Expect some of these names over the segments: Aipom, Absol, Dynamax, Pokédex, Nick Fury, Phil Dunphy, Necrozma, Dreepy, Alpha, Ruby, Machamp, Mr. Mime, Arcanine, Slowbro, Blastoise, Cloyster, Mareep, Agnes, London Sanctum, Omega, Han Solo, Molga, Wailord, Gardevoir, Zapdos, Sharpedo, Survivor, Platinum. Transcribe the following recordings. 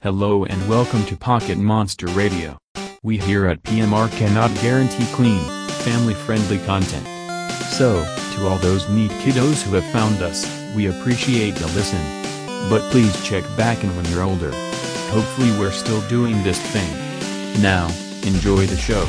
Hello and welcome to Pocket Monster Radio. We here at PMR cannot guarantee clean, family-friendly content. So, to all those neat kiddos who have found us, we appreciate the listen. But please check back in when you're older. Hopefully we're still doing this thing. Now, enjoy the show.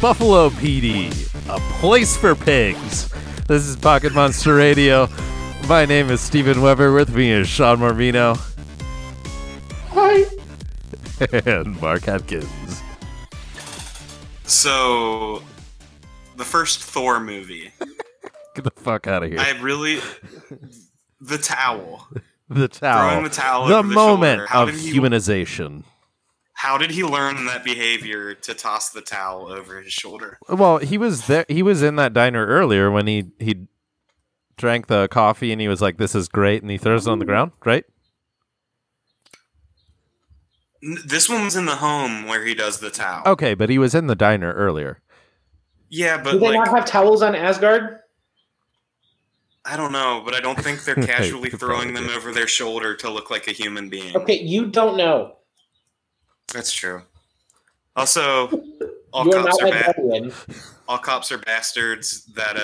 Buffalo PD, a place for pigs. This is Pocket Monster Radio. My name is Steven Weber. With me is Sean Marmino. Hi. And Mark Atkins. So, the first Thor movie. Get the fuck out of here. The towel. The towel. Throwing the towel over the moment of humanization. How did he learn that behavior to toss the towel over his shoulder? Well, he was there. He was in that diner earlier when he drank the coffee and he was like, "This is great," and he throws it on the ground, right? This one was in the home where he does the towel. Okay, but he was in the diner earlier. Yeah, but do they not have towels on Asgard? I don't know, but I don't think they're casually throwing them over their shoulder to look like a human being. Okay, you don't know. That's true. Also, all cops are bad. All cops are bastards. That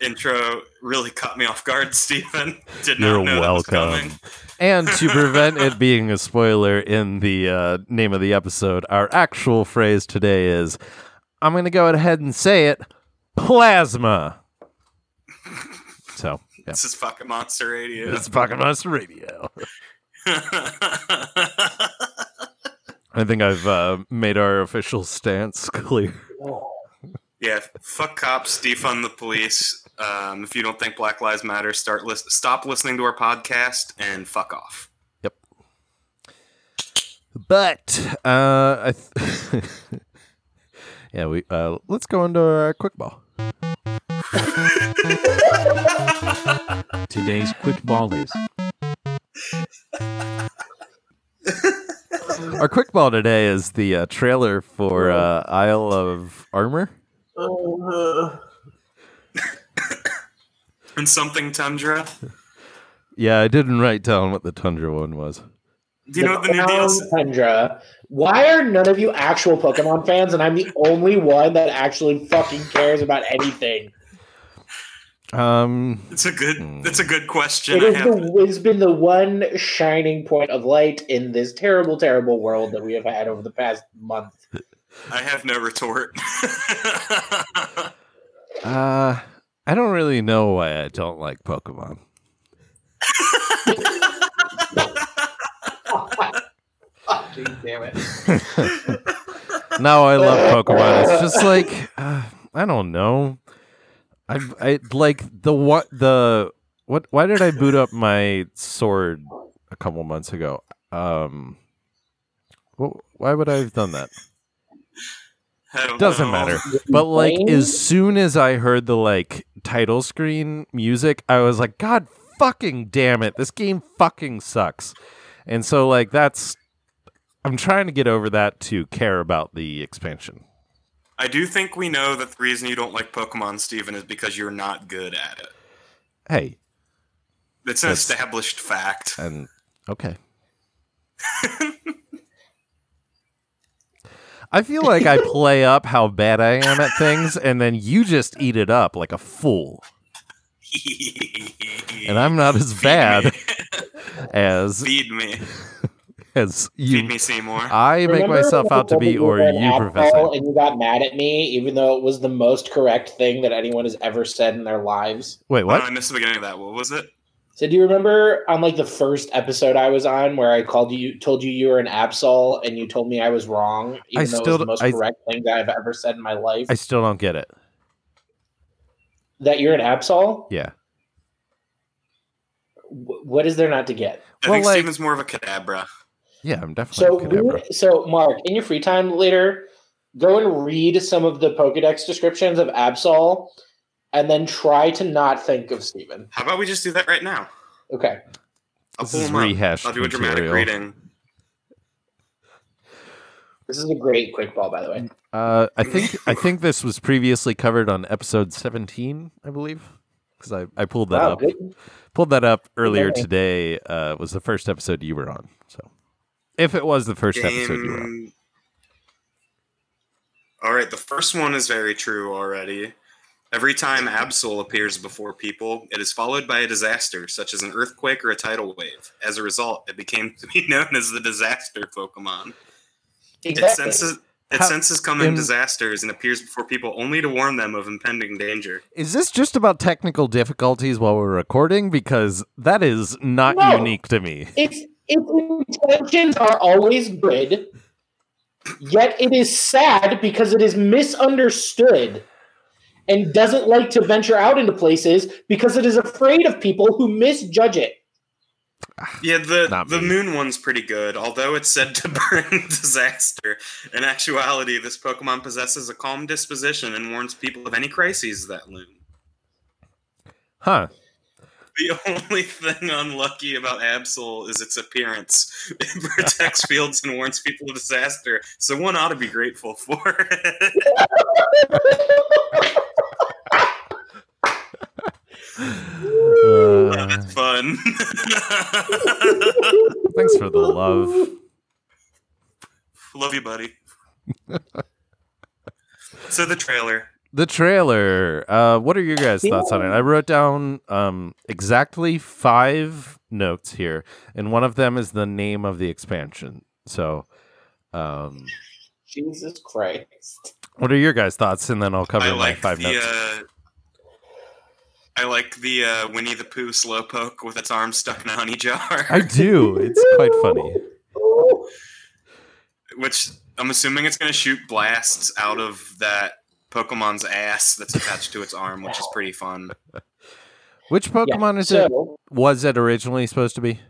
intro really caught me off guard, Stephen. Did not know that was coming. And to prevent it being a spoiler in the name of the episode, our actual phrase today is, I'm going to go ahead and say it, plasma. So yeah. This is Pocket Monster Radio. This is Pocket Monster Radio. I think I've made our official stance clear. Yeah, fuck cops, defund the police. If you don't think Black Lives Matter, stop listening to our podcast and fuck off. Yep. But yeah, we let's go into our quick ball. Today's quick ball is. Our quick ball today is the trailer for Isle of Armor. And something Tundra. Yeah, I didn't write down what the Tundra one was. Do you know what the new deal is? Tundra. Why are none of you actual Pokemon fans, and I'm the only one that actually fucking cares about anything? It's a good question. It's been the one shining point of light in this terrible, terrible world that we have had over the past month. I have no retort. I don't really know why I don't like Pokemon. Oh, geez, damn it. Now I love Pokemon. It's just like, I don't know. I like what? Why did I boot up my sword a couple months ago? Why would I have done that? Doesn't matter. But like, as soon as I heard the like title screen music, I was like, God fucking damn it! This game fucking sucks. And so like, I'm trying to get over that to care about the expansion. I do think we know that the reason you don't like Pokemon, Steven, is because you're not good at it. Hey. It's an established fact. And okay. I feel like I play up how bad I am at things, and then you just eat it up like a fool. And I'm not as bad as... Feed me. As you, feed me, Seymour. I make myself out to be, or you, Professor. And you got mad at me, even though it was the most correct thing that anyone has ever said in their lives. Wait, what? I missed the beginning of that. What was it? So, do you remember on like the first episode I was on where I told you were an Absol, and you told me I was wrong, even though it was the most correct thing that I've ever said in my life? I still don't get it. That you're an Absol? Yeah. What is there not to get? I think like, Steven's more of a Kadabra. Yeah, I'm definitely so Mark, in your free time later, go and read some of the Pokédex descriptions of Absol and then try to not think of Steven. How about we just do that right now? Okay. This is rehashed. I'll do a dramatic reading. This is a great quick ball, by the way. I think this was previously covered on episode 17, I believe, because I pulled that up. Good. Pulled that up earlier today. Was the first episode you were on? So, if it was the first episode you were on. All right, the first one is very true already. Every time Absol appears before people, it is followed by a disaster, such as an earthquake or a tidal wave. As a result, it became to be known as the disaster Pokemon. Exactly. It senses coming disasters and appears before people only to warn them of impending danger. Is this just about technical difficulties while we're recording? Because that is not unique to me. Its intentions are always good. Yet it is sad because it is misunderstood and doesn't like to venture out into places because it is afraid of people who misjudge it. Yeah, the moon one's pretty good, although it's said to bring disaster. In actuality, this Pokemon possesses a calm disposition and warns people of any crises that loom. Huh. The only thing unlucky about Absol is its appearance. It protects fields and warns people of disaster, so one ought to be grateful for it. That's fun. Thanks for the love. Love you, buddy. So the trailer. What are your guys' thoughts on it? I wrote down exactly 5 notes here, and one of them is the name of the expansion. So, Jesus Christ! What are your guys' thoughts? And then I'll cover my 5 notes. I like the Winnie the Pooh slowpoke with its arm stuck in a honey jar. I do. It's quite funny. Which I'm assuming it's going to shoot blasts out of that Pokemon's ass that's attached to its arm, which is pretty fun. Which Pokemon was it originally supposed to be?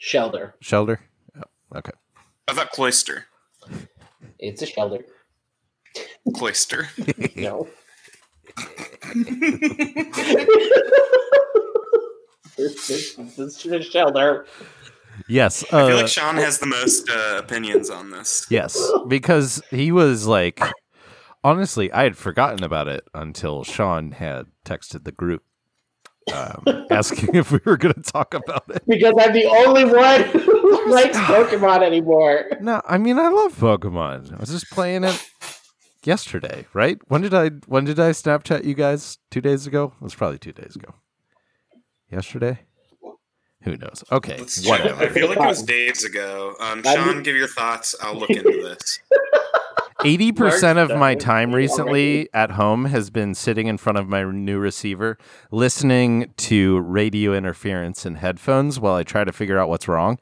Shelder. Shelder? Oh, okay. I thought Cloyster. It's a Shelder. Cloyster. No. This is Shelder. Yes, I feel like Sean has the most opinions on this. Yes, because he was like, honestly, I had forgotten about it until Sean had texted the group asking if we were going to talk about it. Because I'm the only one who likes Pokemon anymore. No, I mean I love Pokemon. I was just playing it. Yesterday, right? When did I Snapchat you guys? 2 days ago? It was probably 2 days ago. Yesterday? Who knows? Okay, whatever. I feel like it was days ago. Sean, give your thoughts. I'll look into this. 80% of my time recently at home has been sitting in front of my new receiver, listening to radio interference in headphones while I try to figure out what's wrong.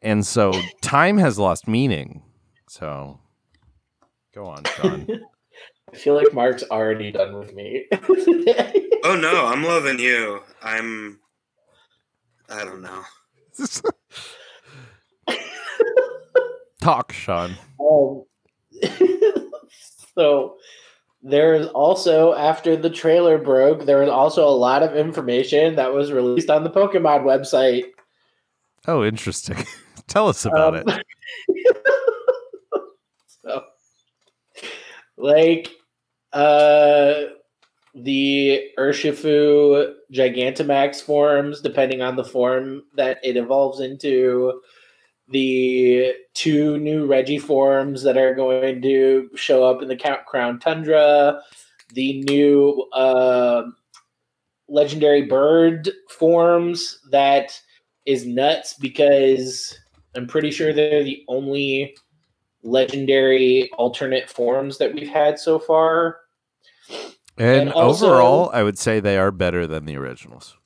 And so time has lost meaning. So... Go on, Sean. I feel like Mark's already done with me. Oh no, I'm loving you. I don't know. Talk, Sean. So there is also, after the trailer broke, there was also a lot of information that was released on the Pokemon website. Oh, interesting. Tell us about it. So. Like, the Urshifu Gigantamax forms, depending on the form that it evolves into, the 2 new Regi forms that are going to show up in the Crown Tundra, the new legendary bird forms that is nuts because I'm pretty sure they're the only... legendary alternate forms that we've had so far. And also, overall, I would say they are better than the originals.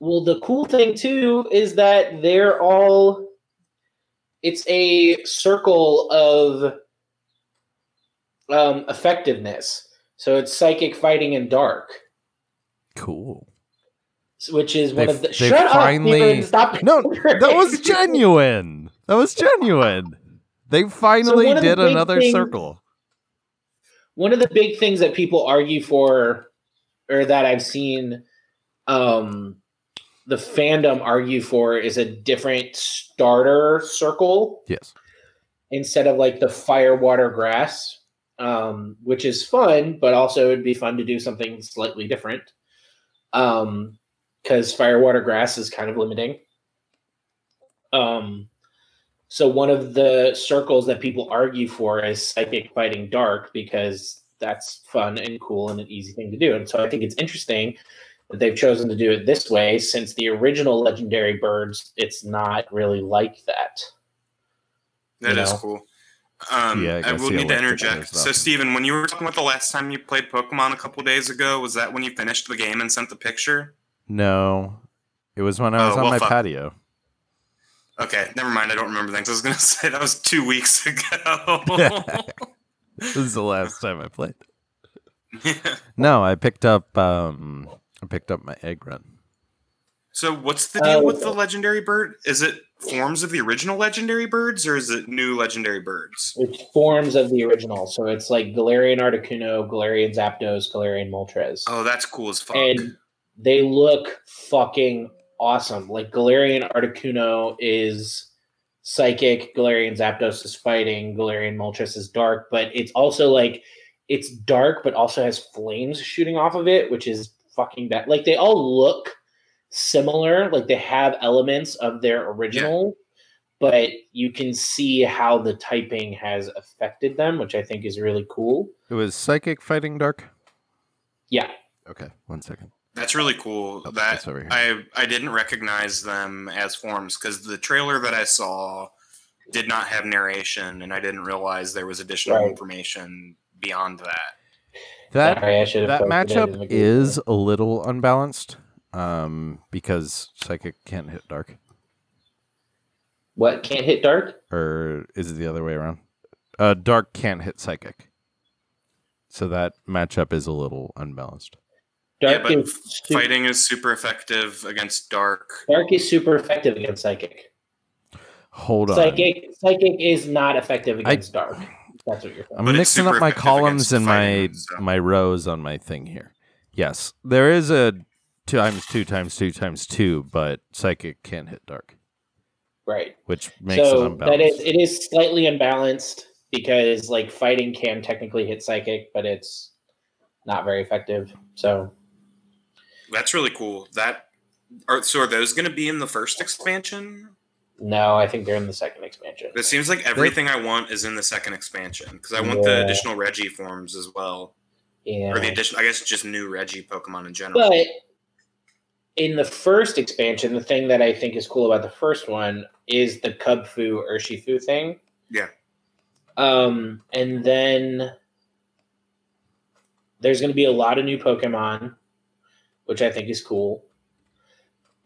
Well, the cool thing, too, is that they're all... It's a circle of effectiveness. So it's psychic, fighting, and dark. Cool. Which is one of the... Shut finally... up, stop. No, that was genuine. That was genuine. They finally did another circle. One of the big things that people argue for or that I've seen the fandom argue for is a different starter circle. Yes. Instead of like the fire, water, grass, which is fun, but also it'd be fun to do something slightly different. Because fire, water, grass is kind of limiting. So one of the circles that people argue for is psychic fighting dark, because that's fun and cool and an easy thing to do. And so I think it's interesting that they've chosen to do it this way, since the original legendary birds, it's not really like that. That is cool. Yeah, I will need to interject. So, Steven, when you were talking about the last time you played Pokemon a couple days ago, was that when you finished the game and sent the picture? No. It was when I was on my patio. Okay, never mind. I don't remember things. I was going to say that was 2 weeks ago. This is the last time I played. Yeah. No, I picked up my egg run. So what's the deal with the legendary bird? Is it forms of the original legendary birds, or is it new legendary birds? It's forms of the original. So it's like Galarian Articuno, Galarian Zapdos, Galarian Moltres. Oh, that's cool as fuck. And they look fucking awesome. Like Galarian Articuno is psychic, Galarian Zapdos is fighting, Galarian Moltres is dark, but it's also like it's dark, but also has flames shooting off of it, which is fucking bad. Like they all look similar, like they have elements of their original, but you can see how the typing has affected them, which I think is really cool. It was psychic fighting dark. Yeah. Okay, 1 second. That's really cool. Oh, that I didn't recognize them as forms because the trailer that I saw did not have narration, and I didn't realize there was additional information beyond that. That matchup is a little unbalanced. Because psychic can't hit dark. What can't hit dark? Or is it the other way around? Dark can't hit psychic. So that matchup is a little unbalanced. Dark fighting is super effective against dark. Dark is super effective against psychic. Hold on. Psychic is not effective against dark. That's what you're talking about. I'm mixing up my columns and my rows on my thing here. Yes, there is a 2x2x2x2, but psychic can't hit dark. Right. Which makes it unbalanced. It is slightly unbalanced because like fighting can technically hit psychic, but it's not very effective. So that's really cool. Are those gonna be in the first expansion? No, I think they're in the second expansion. It seems like everything I want is in the second expansion, because I want the additional Reggie forms as well. Yeah. Or the addition, I guess, just new Reggie Pokemon in general. But in the first expansion, the thing that I think is cool about the first one is the Cubfu Urshifu thing. Yeah. And then there's going to be a lot of new Pokemon, which I think is cool.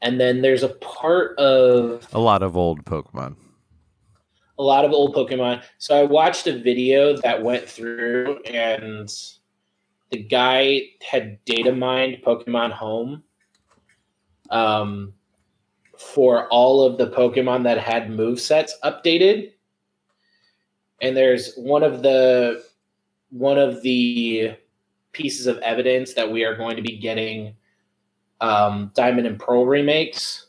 And then there's a part of a lot of old Pokemon. So I watched a video that went through and the guy had data mined Pokemon Home for all of the Pokemon that had movesets updated. And there's one of the pieces of evidence that we are going to be getting Diamond and Pearl remakes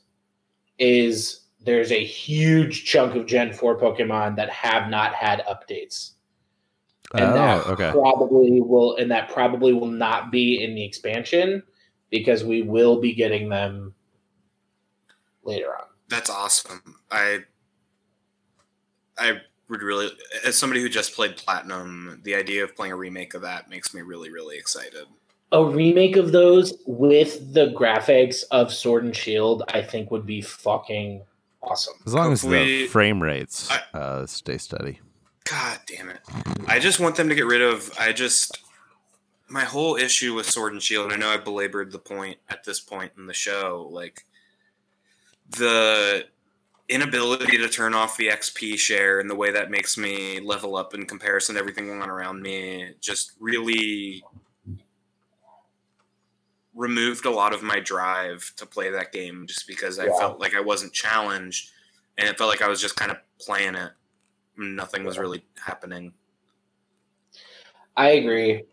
is there's a huge chunk of Gen 4 Pokemon that have not had updates. And that probably will not be in the expansion because we will be getting them later on. That's awesome. I would really, as somebody who just played Platinum, the idea of playing a remake of that makes me really, really excited. A remake of those with the graphics of Sword and Shield, I think would be fucking awesome. As long as the frame rates stay steady. God damn it. I just want them to get rid of... My whole issue with Sword and Shield, and I know I belabored the point at this point in the show, like, the inability to turn off the XP share and the way that makes me level up in comparison to everything going on around me just really removed a lot of my drive to play that game just because I felt like I wasn't challenged, and it felt like I was just kind of playing it. Nothing was really happening. I agree.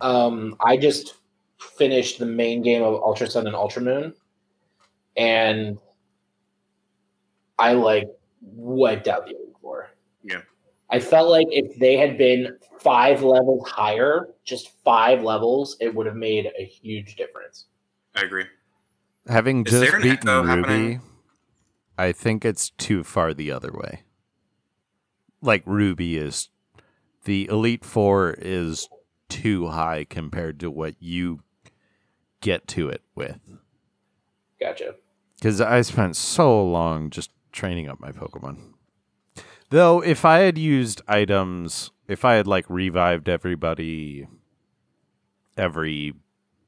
I just finished the main game of Ultra Sun and Ultra Moon, and I like wiped out the Elite Four. Yeah. I felt like if they had been 5 levels higher, just 5 levels, it would have made a huge difference. I agree. Having just beaten Ruby, I think it's too far the other way. Like, Ruby is... The Elite Four is too high compared to what you get to it with. Gotcha. Because I spent so long just training up my Pokemon. Though, if I had used items... If I had, like, revived everybody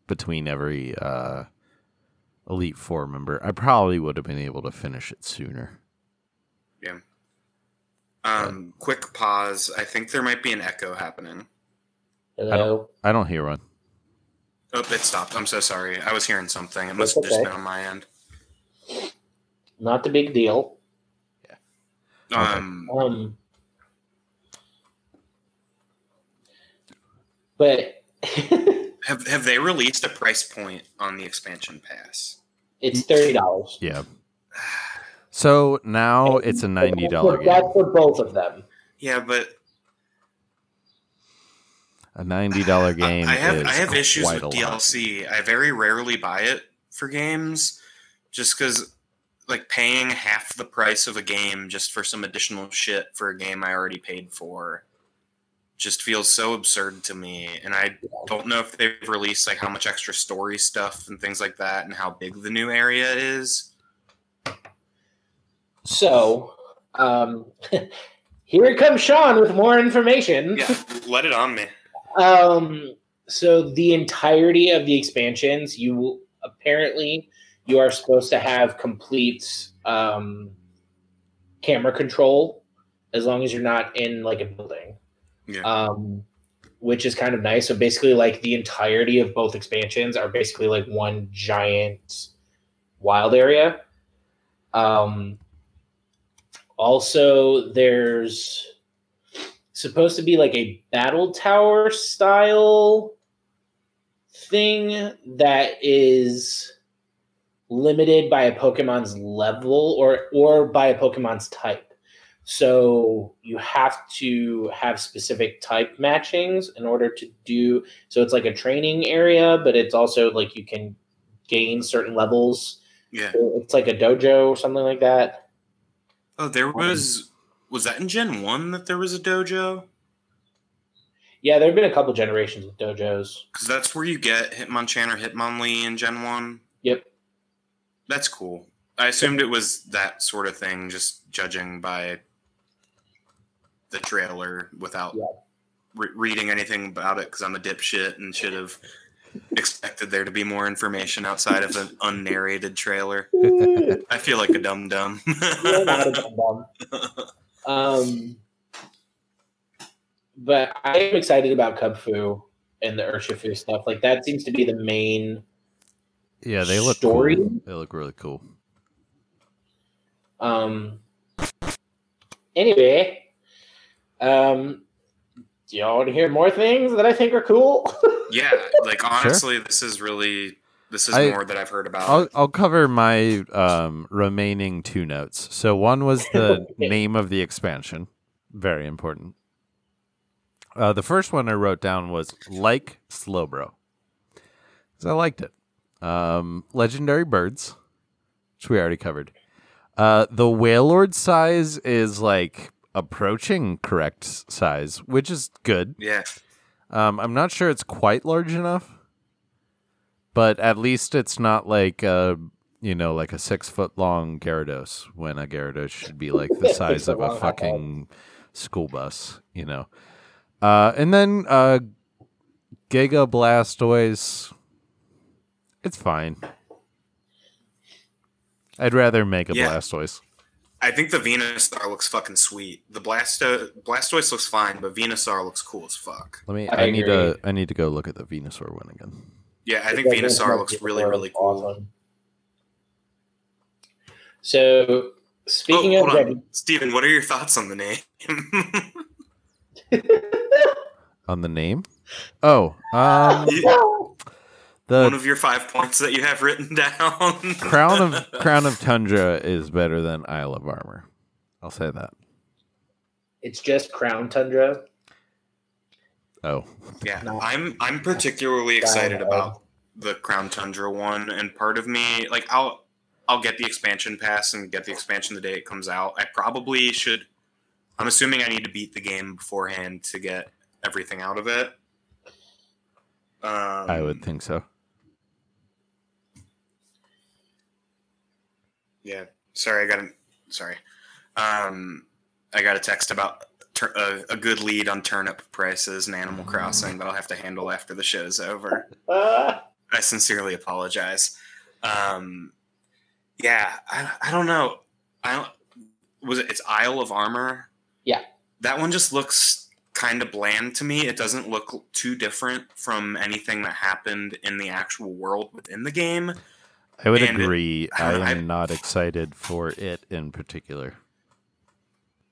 between every Elite Four member, I probably would have been able to finish it sooner. Yeah. Quick pause. I think there might be an echo happening. Hello? I don't hear one. Oh, it stopped. I'm so sorry. I was hearing something. It must have just been on my end. Not the big deal. Yeah. But have they released a price point on the expansion pass? It's $30. Yeah. So now it's a $90 game. That's for both of them. Yeah, but a $90 game. I have issues with DLC. I very rarely buy it for games, just because like paying half the price of a game just for some additional shit for a game I already paid for just feels so absurd to me. And I don't know if they've released like how much extra story stuff and things like that and how big the new area is. So, here comes Sean with more information. Yeah, let it on me. So the entirety of the expansions, you are supposed to have complete camera control as long as you're not in like a building. Yeah. Which is kind of nice. So basically, like the entirety of both expansions are basically like one giant wild area. Also, there's supposed to be like a battle tower style thing that is limited by a Pokemon's level or by a Pokemon's type. So you have to have specific type matchings in order to do so. It's like a training area, but it's also like you can gain certain levels. Yeah, so it's like a dojo or something like that. Oh, there was that in Gen 1 that there was a dojo? Yeah, there have been a couple generations with dojos. Because that's where you get Hitmonchan or Hitmonlee in Gen 1? Yep. That's cool. I assumed it was that sort of thing, just judging by the trailer without reading anything about it because I'm a dipshit and should have expected there to be more information outside of an unnarrated trailer. I feel like a dum-dum. You're not a dum-dum. But I am excited about Kung Fu and the Urshifu stuff. Like that seems to be the main story. Cool. They look really cool. Anyway, do y'all want to hear more things that I think are cool? Yeah, like honestly, sure. This is more that I've heard about. I'll cover my remaining two notes. So one was the name of the expansion, very important. The first one I wrote down was like Slowbro, so I liked it. Legendary birds, which we already covered. The Wailord size is like approaching correct size, which is good. Yeah. I'm not sure it's quite large enough, but at least it's not like like a 6 foot long Gyarados when a Gyarados should be like the size of a fucking school bus, you know. And then Giga Blastoise, it's fine. I'd rather make a Blastoise. I think the Venusaur looks fucking sweet. The Blastoise looks fine, but Venusaur looks cool as fuck. I need to go look at the Venusaur one again. Yeah, I think Venusaur looks really, really cool. Awesome. So, speaking of... Steven, what are your thoughts on the name? On the name? Oh, One of your 5 points that you have written down. Crown of Tundra is better than Isle of Armor. I'll say that. It's just Crown Tundra. Oh. Yeah. I'm particularly excited about the Crown Tundra one, and part of me, like, I'll get the expansion pass and get the expansion the day it comes out. I probably should. I'm assuming I need to beat the game beforehand to get everything out of it. I would think so. Yeah. I got a text about a good lead on turnip prices and Animal Crossing that I'll have to handle after the show's over. I sincerely apologize. I don't know. It's Isle of Armor? Yeah. That one just looks kind of bland to me. It doesn't look too different from anything that happened in the actual world within the game. I would agree. I am not excited for it in particular.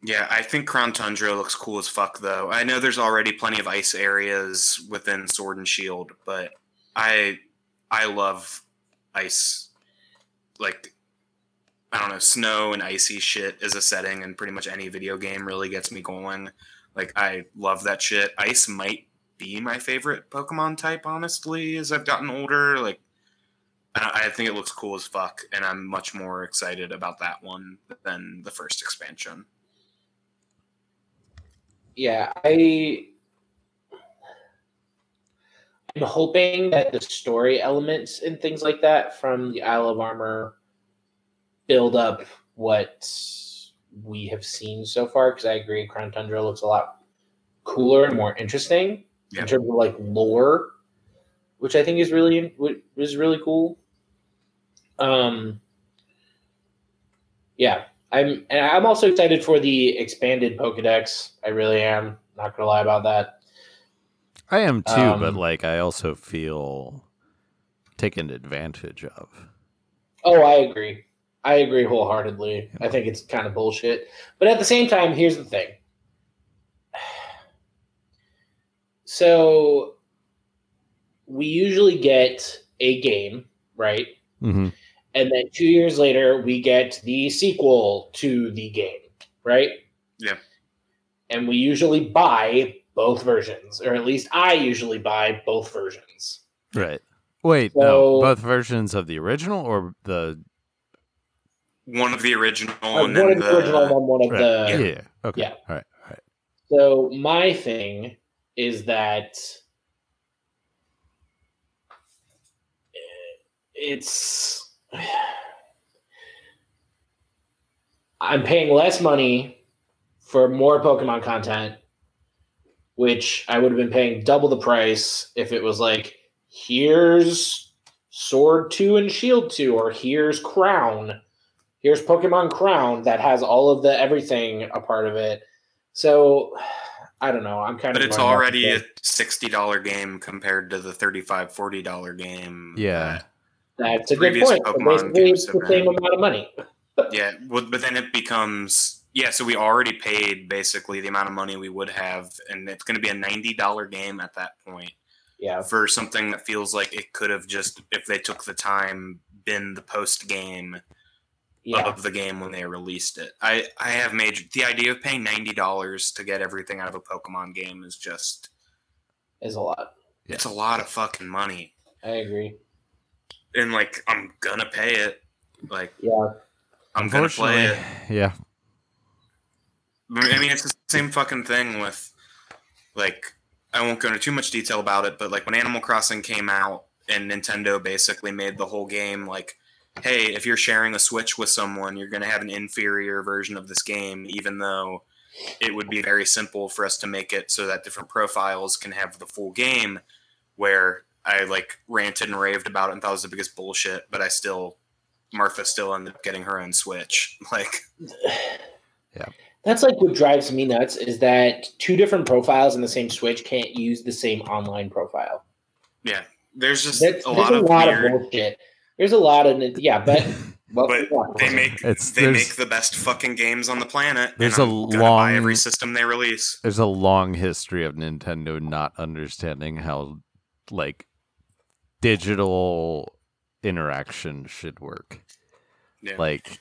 Yeah, I think Crown Tundra looks cool as fuck, though. I know there's already plenty of ice areas within Sword and Shield, but I love ice. Like, I don't know, snow and icy shit is a setting, and pretty much any video game really gets me going. Like, I love that shit. Ice might be my favorite Pokemon type, honestly, as I've gotten older. Like, I think it looks cool as fuck, and I'm much more excited about that one than the first expansion. Yeah, I'm hoping that the story elements and things like that from the Isle of Armor build up what we have seen so far, because I agree Crown Tundra looks a lot cooler and more interesting in terms of like lore, which I think is really cool. I'm also excited for the expanded Pokédex. I really am. Not gonna lie about that. I am too, but like I also feel taken advantage of. Oh, I agree. I agree wholeheartedly. Yeah. I think it's kind of bullshit. But at the same time, here's the thing. So we usually get a game, right? Mm-hmm. And then 2 years later, we get the sequel to the game, right? Yeah. And we usually buy both versions, or at least I usually buy both versions. Right. Wait, no, both versions of the original or the... One of the original and then the... One of the... Yeah, okay. Yeah. All right. So my thing is that... It's... I'm paying less money for more Pokemon content, which I would have been paying double the price if it was like, here's Sword 2 and Shield 2, or here's Crown. Here's Pokemon Crown that has all of the everything a part of it. So, I don't know. But it's already a $60 game compared to the $35, $40 game. Yeah. That's a good point. Basically, it's the same amount of money. Yeah, but then it becomes... Yeah, so we already paid basically the amount of money we would have, and it's going to be a $90 game at that point. Yeah. For something that feels like it could have just, if they took the time, been the post-game of the game when they released it. I have major... The idea of paying $90 to get everything out of a Pokemon game is just... Is a lot. It's a lot of fucking money. I agree. And, like, I'm going to pay it. Like, yeah. I'm going to play it. Yeah. I mean, it's the same fucking thing with, like, I won't go into too much detail about it, but, like, when Animal Crossing came out and Nintendo basically made the whole game, like, hey, if you're sharing a Switch with someone, you're going to have an inferior version of this game, even though it would be very simple for us to make it so that different profiles can have the full game, where... I like ranted and raved about it and thought it was the biggest bullshit, but Martha still ended up getting her own Switch. Like, yeah, that's like what drives me nuts is that two different profiles in the same Switch can't use the same online profile. Yeah, there's just a lot of bullshit. There's a lot of they make the best fucking games on the planet. There's buy every system they release. There's a long history of Nintendo not understanding how. Like digital interaction should work. Yeah. Like,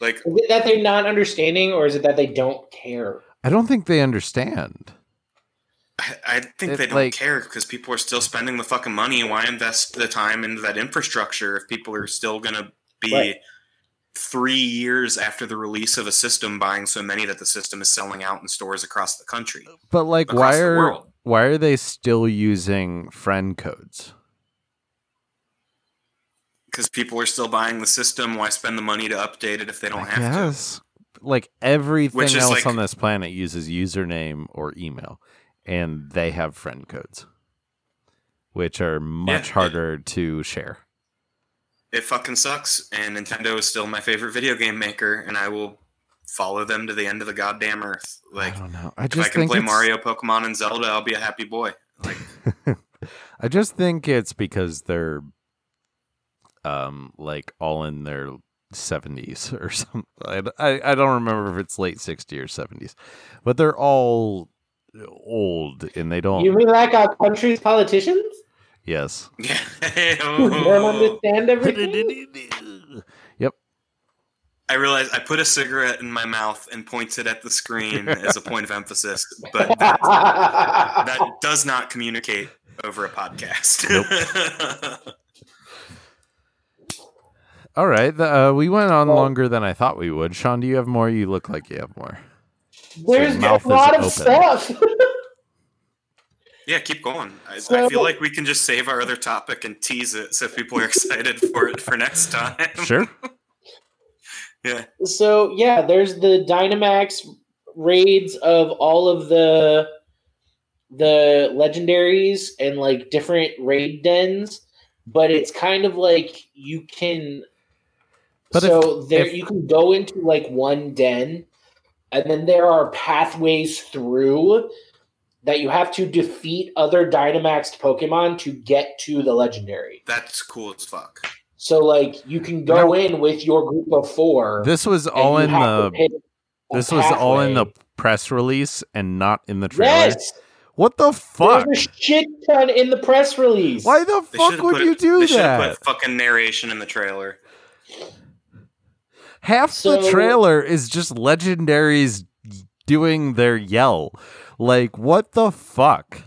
is it that they're not understanding, or is it that they don't care? I don't think they understand. I think they don't care because people are still spending the fucking money. Why invest the time into that infrastructure if people are still going to be 3 years after the release of a system buying so many that the system is selling out in stores across the country? But like, why are they still using friend codes? Because people are still buying the system. Why spend the money to update it if they don't have to? Like everything else on this planet uses username or email. And they have friend codes, which are much harder to share. It fucking sucks, and Nintendo is still my favorite video game maker, and I will follow them to the end of the goddamn earth. Like, I don't know. If I can play Mario, Pokemon, and Zelda, I'll be a happy boy. Like, I just think it's because they're all in their 70s or something. I don't remember if it's late 60s or 70s, but they're all old and they don't. You mean like our country's politicians? Yes. Who don't understand everything? Yep. I realized I put a cigarette in my mouth and pointed at the screen as a point of emphasis, but that does not communicate over a podcast. Nope. All right. We went on longer than I thought we would. Sean, do you have more? You look like you have more. There's a lot of stuff. Yeah, keep going. I feel like we can just save our other topic and tease it so people are excited for it for next time. Sure. Yeah. So, yeah, there's the Dynamax raids of all of the legendaries and, like, different raid dens. But it's kind of like you can... you can go into, like, one den... And then there are pathways through that you have to defeat other Dynamaxed Pokemon to get to the legendary. That's cool as fuck. So, like, you can go in with your group of four. This was all in the press release and not in the trailer. Yes! What the fuck? There's a shit ton in the press release. Why the fuck would you do that? They should have put fucking narration in the trailer. The trailer is just legendaries doing their yell. Like, what the fuck?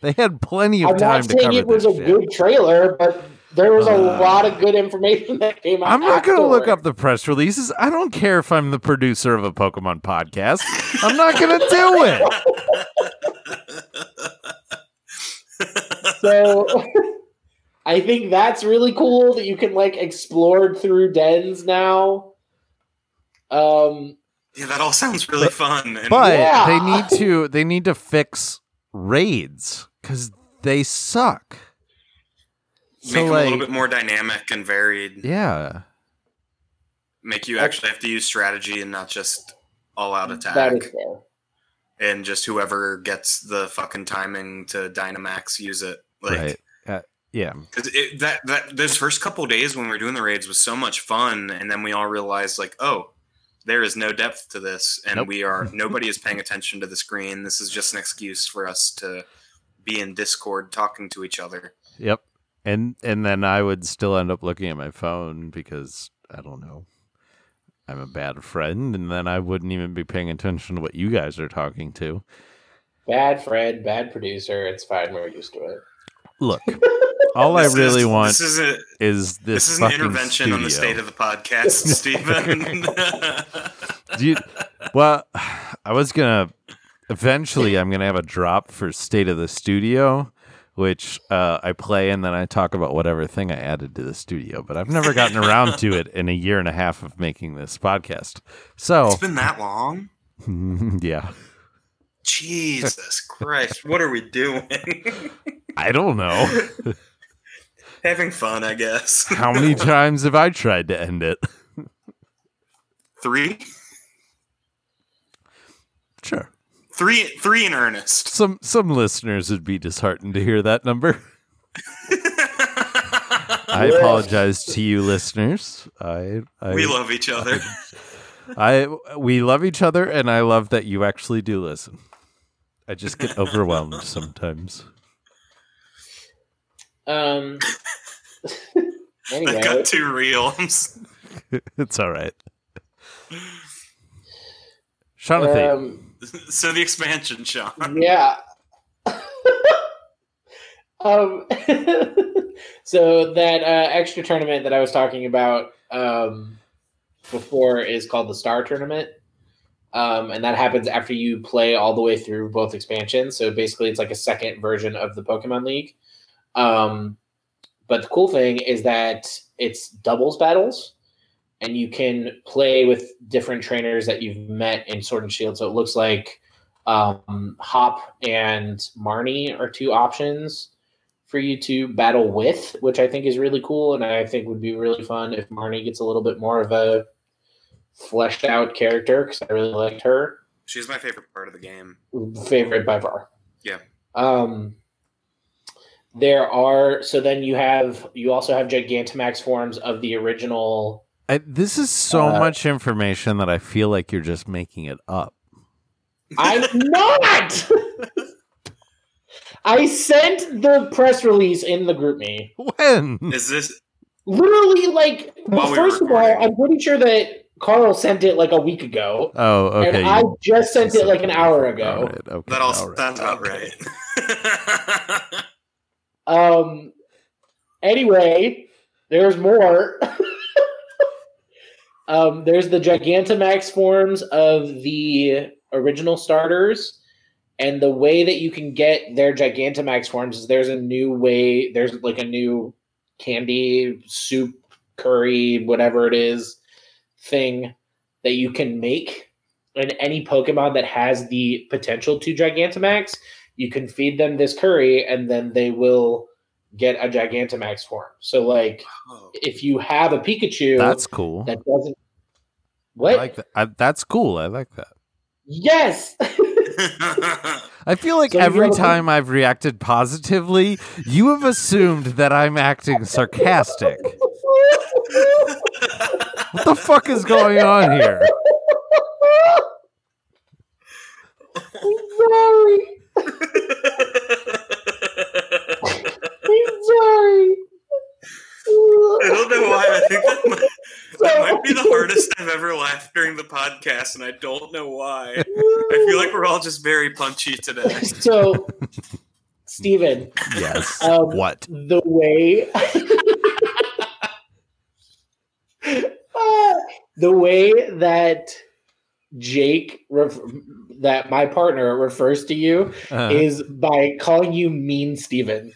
They had plenty of time to cover this. I'm not saying it was a good trailer, but there was a lot of good information that came out. I'm not going to look up the press releases. I don't care if I'm the producer of a Pokemon podcast. I'm not going to do it. I think that's really cool that you can like explore through dens now. Yeah, that all sounds really fun. They need to fix raids because they suck. Make them a little bit more dynamic and varied. Yeah. Make you actually have to use strategy and not just all out attack. That is fair. And just whoever gets the fucking timing to Dynamax, use it. Like, right. Yeah, that those first couple of days when we were doing the raids was so much fun, and then we all realized like, oh, there is no depth to this, and nobody is paying attention to the screen. This is just an excuse for us to be in Discord talking to each other. Yep, and then I would still end up looking at my phone because I don't know, I'm a bad friend, and then I wouldn't even be paying attention to what you guys are talking to. Bad friend, bad producer. It's fine. We're used to it. Look. All I really want is this. This is an intervention studio. On the state of the podcast, Steven. I was going to... Eventually, I'm going to have a drop for State of the Studio, which I play, and then I talk about whatever thing I added to the studio. But I've never gotten around to it in a year and a half of making this podcast. So it's been that long? Yeah. Jesus Christ. What are we doing? I don't know. Having fun, I guess. How many times have I tried to end it? 3? Sure. Three in earnest. Some listeners would be disheartened to hear that number. I apologize to you listeners. We love each other. We love each other, and I love that you actually do listen. I just get overwhelmed sometimes. Anyway. That got too real. It's all right. Jonathan. So the expansion, Sean. Yeah. So that extra tournament that I was talking about before is called the Star Tournament. And that happens after you play all the way through both expansions. So basically it's like a second version of the Pokemon League. But the cool thing is that it's doubles battles, and you can play with different trainers that you've met in Sword and Shield. So it looks like Hop and Marnie are two options for you to battle with, which I think is really cool, and I think would be really fun if Marnie gets a little bit more of a fleshed out character, because I really liked her. She's my favorite part of the game. Favorite by far. Yeah. You also have Gigantamax forms of the original. This is so much information that I feel like you're just making it up. I'm not. I sent the press release in the group me. When is this? Literally, like, first of all, I'm pretty sure that Carl sent it like a week ago. Oh, okay. And I just sent it like an hour ago. Right. Okay. That all sounds about right. Anyway, there's more. There's the Gigantamax forms of the original starters, and the way that you can get their Gigantamax forms is there's a new candy, soup, curry, whatever it is, thing that you can make. And any Pokemon that has the potential to Gigantamax, you can feed them this curry, and then they will get a Gigantamax form. So, like, if you have a Pikachu... That's cool. That doesn't... What? I like that. That's cool. I like that. Yes! I feel like every time I've reacted positively, you have assumed that I'm acting sarcastic. What the fuck is going on here? I'm sorry. I'm sorry. I don't know why. I think that might be the hardest I've ever laughed during the podcast, and I don't know why. I feel like we're all just very punchy today. So, Steven. Yes. What? The way... the way that Jake, that my partner, refers to you is by calling you Mean Steven.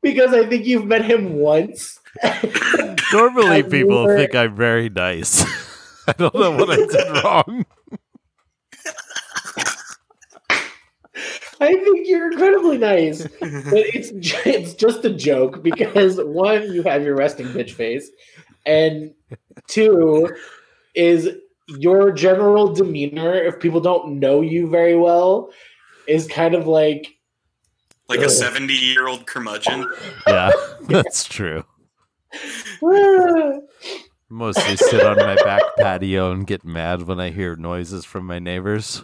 Because I think you've met him once. Normally people think I'm very nice. I don't know what I did wrong. I think you're incredibly nice, but it's just a joke because, one, you have your resting bitch face, and two, is your general demeanor, if people don't know you very well, is kind of like a 70-year-old curmudgeon. Yeah, that's true. Mostly sit on my back patio and get mad when I hear noises from my neighbors.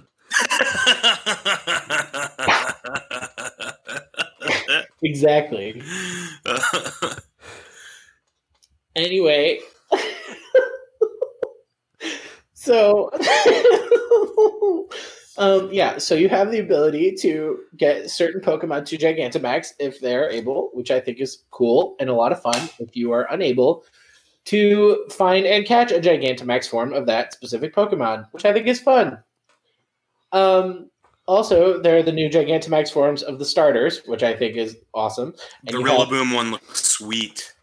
Exactly. Anyway, so so you have the ability to get certain Pokemon to Gigantamax if they're able, which I think is cool and a lot of fun. If you are unable to find and catch a Gigantamax form of that specific Pokemon, which I think is fun. Also, there are the new Gigantamax forms of the starters, which I think is awesome. And the Rillaboom one looks sweet.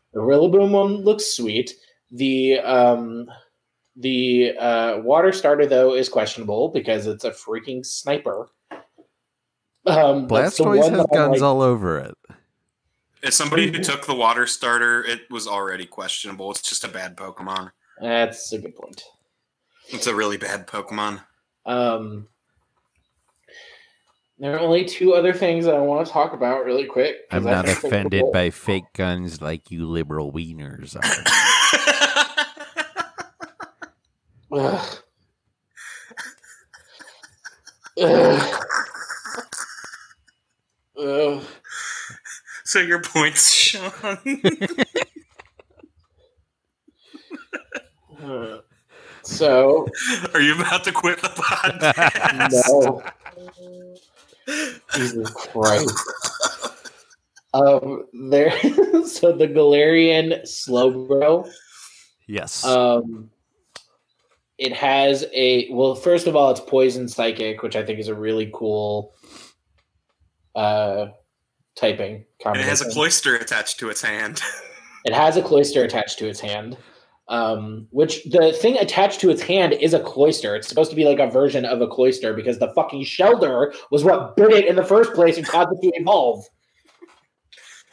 The water starter, though, is questionable because it's a freaking sniper. Blastoise has guns all over it. As somebody who took the water starter, it was already questionable. It's just a bad Pokemon. That's a good point. It's a really bad Pokemon. There are only two other things that I want to talk about really quick. I'm not offended by fake guns like you liberal wieners are. So your points, Sean. So, are you about to quit the podcast? No. Jesus Christ. There. So the Galarian Slowbro. Yes. It has a First of all, it's Poison Psychic, which I think is a really cool typing. And it has a cloister attached to its hand. Which the thing attached to its hand is a cloister. It's supposed to be like a version of a cloister because the fucking Shelder was what bit it in the first place and caused it to evolve.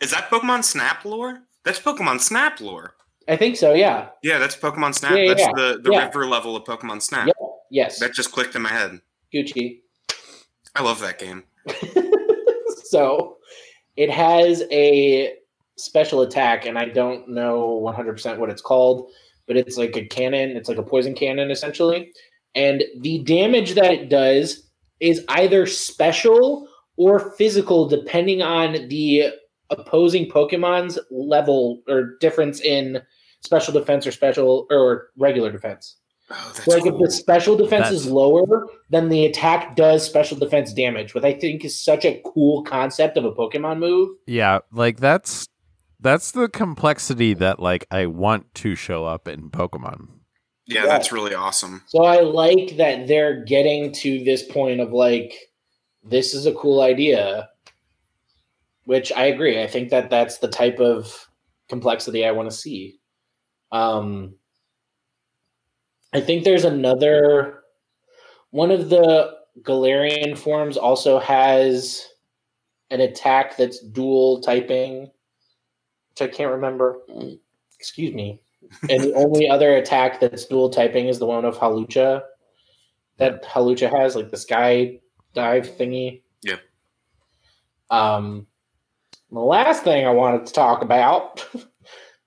Is that Pokemon Snap lore? That's Pokemon Snap lore. I think so, yeah. Yeah, that's Pokemon Snap. Yeah, that's the river level of Pokemon Snap. Yep. Yes. That just clicked in my head. Gucci. I love that game. So, it has a special attack, and I don't know 100% what it's called, but it's like a cannon. It's like a poison cannon, essentially. And the damage that it does is either special or physical, depending on the opposing Pokemon's level or difference in special defense or special or regular defense. Oh, that's like cool. If the special defense is lower, then the attack does special defense damage, which I think is such a cool concept of a Pokemon move. Yeah, like that's the complexity that like I want to show up in Pokemon. Yeah, that's really awesome. So I like that they're getting to this point of like, this is a cool idea, which I agree. I think that that's the type of complexity I want to see. I think there's another one of the Galarian forms also has an attack that's dual typing, which I can't remember. Excuse me. And the only other attack that's dual typing is the one of Hawlucha that Hawlucha has, like the sky dive thingy. Yeah. The last thing I wanted to talk about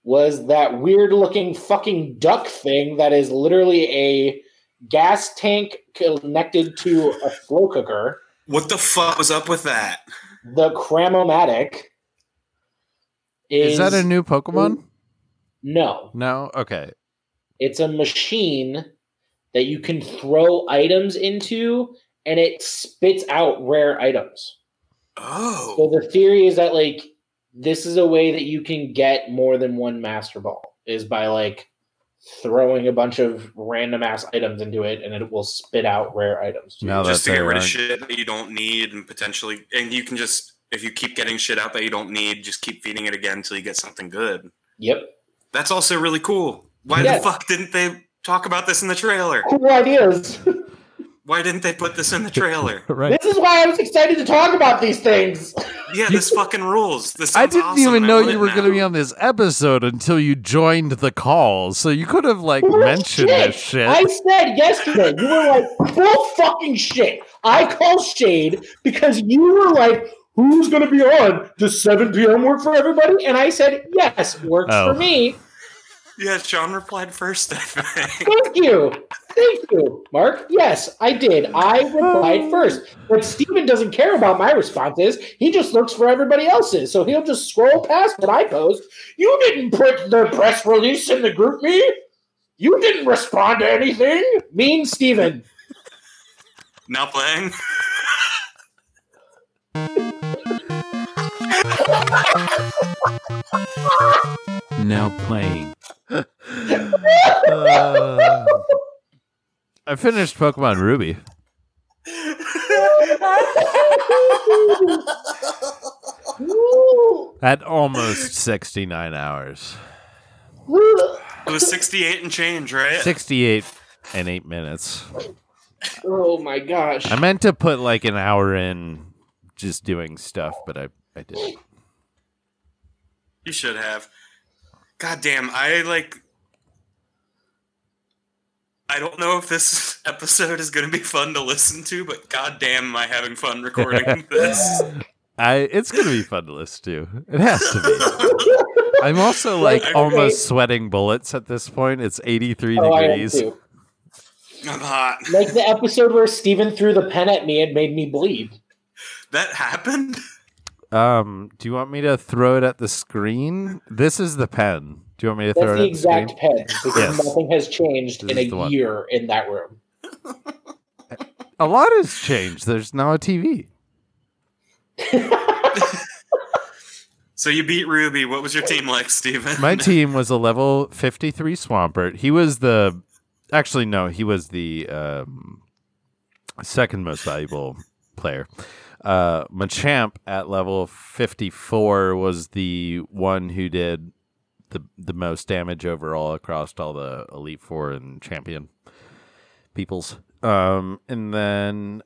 was that weird-looking fucking duck thing that is literally a gas tank connected to a slow cooker. What the fuck was up with that? The Cram-O-Matic. Is that a new Pokemon? No. No? Okay. It's a machine that you can throw items into, and it spits out rare items. Oh. So the theory is that, like, this is a way that you can get more than one Master Ball is by like throwing a bunch of random ass items into it, and it will spit out rare items. No, just to get rid of shit that you don't need, and potentially, and you can just if you keep getting shit out that you don't need, just keep feeding it again until you get something good. Yep, that's also really cool. Why the fuck didn't they talk about this in the trailer? Cool ideas. Why didn't they put this in the trailer? Right. This is why I was excited to talk about these things. Yeah, this fucking rules. This I didn't awesome even know you were going to be on this episode until you joined the call, so you could have, like, mentioned this shit. I said yesterday, you were like, full fucking shit. I call Shade because you were like, who's going to be on? Does 7 p.m. work for everybody? And I said, yes, works for me. Yeah, Sean replied first, I think. Thank you, Mark. Yes, I did. I replied first. But Steven doesn't care about my responses. He just looks for everybody else's. So he'll just scroll past what I post. You didn't put the press release in the group me. You didn't respond to anything. Mean Steven. Not playing. Now playing. I finished Pokemon Ruby. At almost 69 hours. It was 68 and change, right? 68 and 8 minutes. Oh my gosh. I meant to put like an hour in just doing stuff, but I didn't. You should have. Goddamn, I don't know if this episode is going to be fun to listen to, but goddamn, am I having fun recording this? It's going to be fun to listen to. It has to be. I'm also like almost sweating bullets at this point. It's 83 degrees. I'm hot. Like the episode where Steven threw the pen at me and made me bleed. That happened? Do you want me to throw it at the screen? This is the pen. Do you want me to throw it at the exact pen? Because yes. Nothing has changed this in a year in that room. A lot has changed. There's now a TV. So you beat Ruby. What was your team like, Steven? My team was a level 53 Swampert. He was the... Actually, no. He was the second most valuable player. Machamp at level 54 was the one who did the most damage overall across all the Elite Four and Champion peoples. And then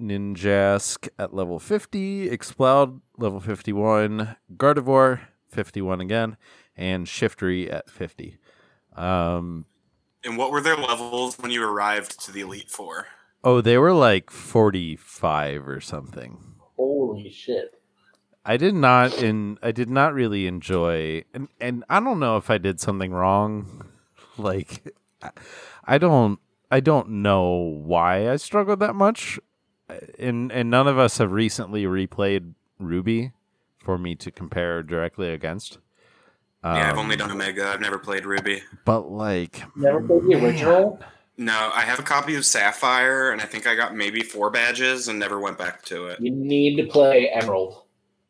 Ninjask at level 50, Exploud level 51, Gardevoir 51 again, and Shiftry at 50. And what were their levels when you arrived to the Elite Four? Oh, they were like 45 or something. Holy shit. I did not really enjoy, and I don't know if I did something wrong. Like I don't know why I struggled that much. And none of us have recently replayed Ruby for me to compare directly against. Yeah, I've only done Omega. I've never played Ruby. But like... Never played the original? No, I have a copy of Sapphire, and I think I got maybe 4 badges and never went back to it. You need to play Emerald.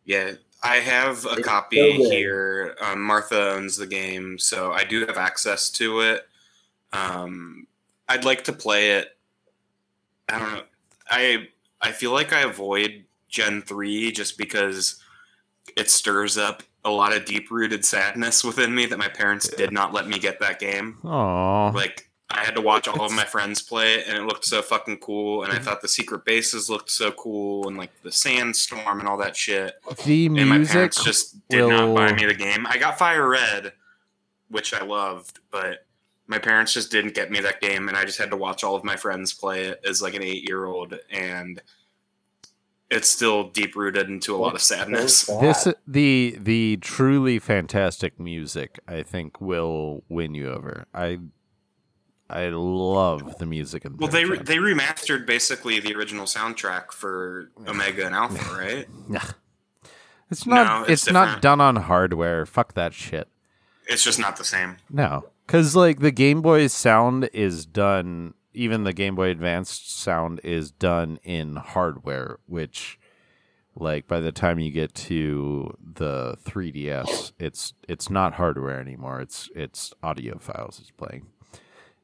Yeah, I have a copy here. Martha owns the game, so I do have access to it. I'd like to play it. I don't know. I feel like I avoid Gen 3 just because it stirs up a lot of deep-rooted sadness within me that my parents did not let me get that game. Aww. Like, I had to watch all of my friends play it, and it looked so fucking cool, and I thought the secret bases looked so cool, and, like, the sandstorm and all that shit. And my parents just did not buy me the game. I got Fire Red, which I loved, but... My parents just didn't get me that game, and I just had to watch all of my friends play it as like an 8-year-old, and it's still deep-rooted into a lot of sadness. So the truly fantastic music, I think, will win you over. I love the music. Well, they remastered basically the original soundtrack for Omega and Alpha, right? Yeah, it's not done on hardware. Fuck that shit. It's just not the same. No. Because, like, the Game Boy sound is done, even the Game Boy Advance sound is done in hardware, which, like, by the time you get to the 3DS, it's not hardware anymore. It's audio files it's playing.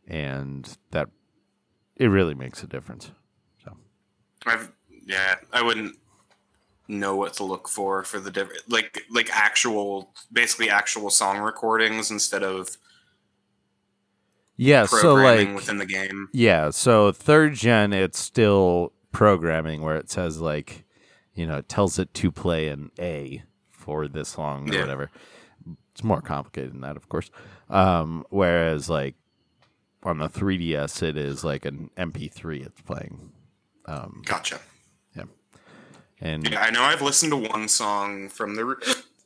And that, it really makes a difference. So, I wouldn't know what to look for the different, like basically actual song recordings instead of, yeah, so like within the game. Yeah, so 3rd gen, it's still programming where it says like, you know, it tells it to play an A for this long or whatever. It's more complicated than that, of course. Whereas like on the 3DS, it is like an MP3 it's playing. Gotcha. Yeah. And I know I've listened to one song from the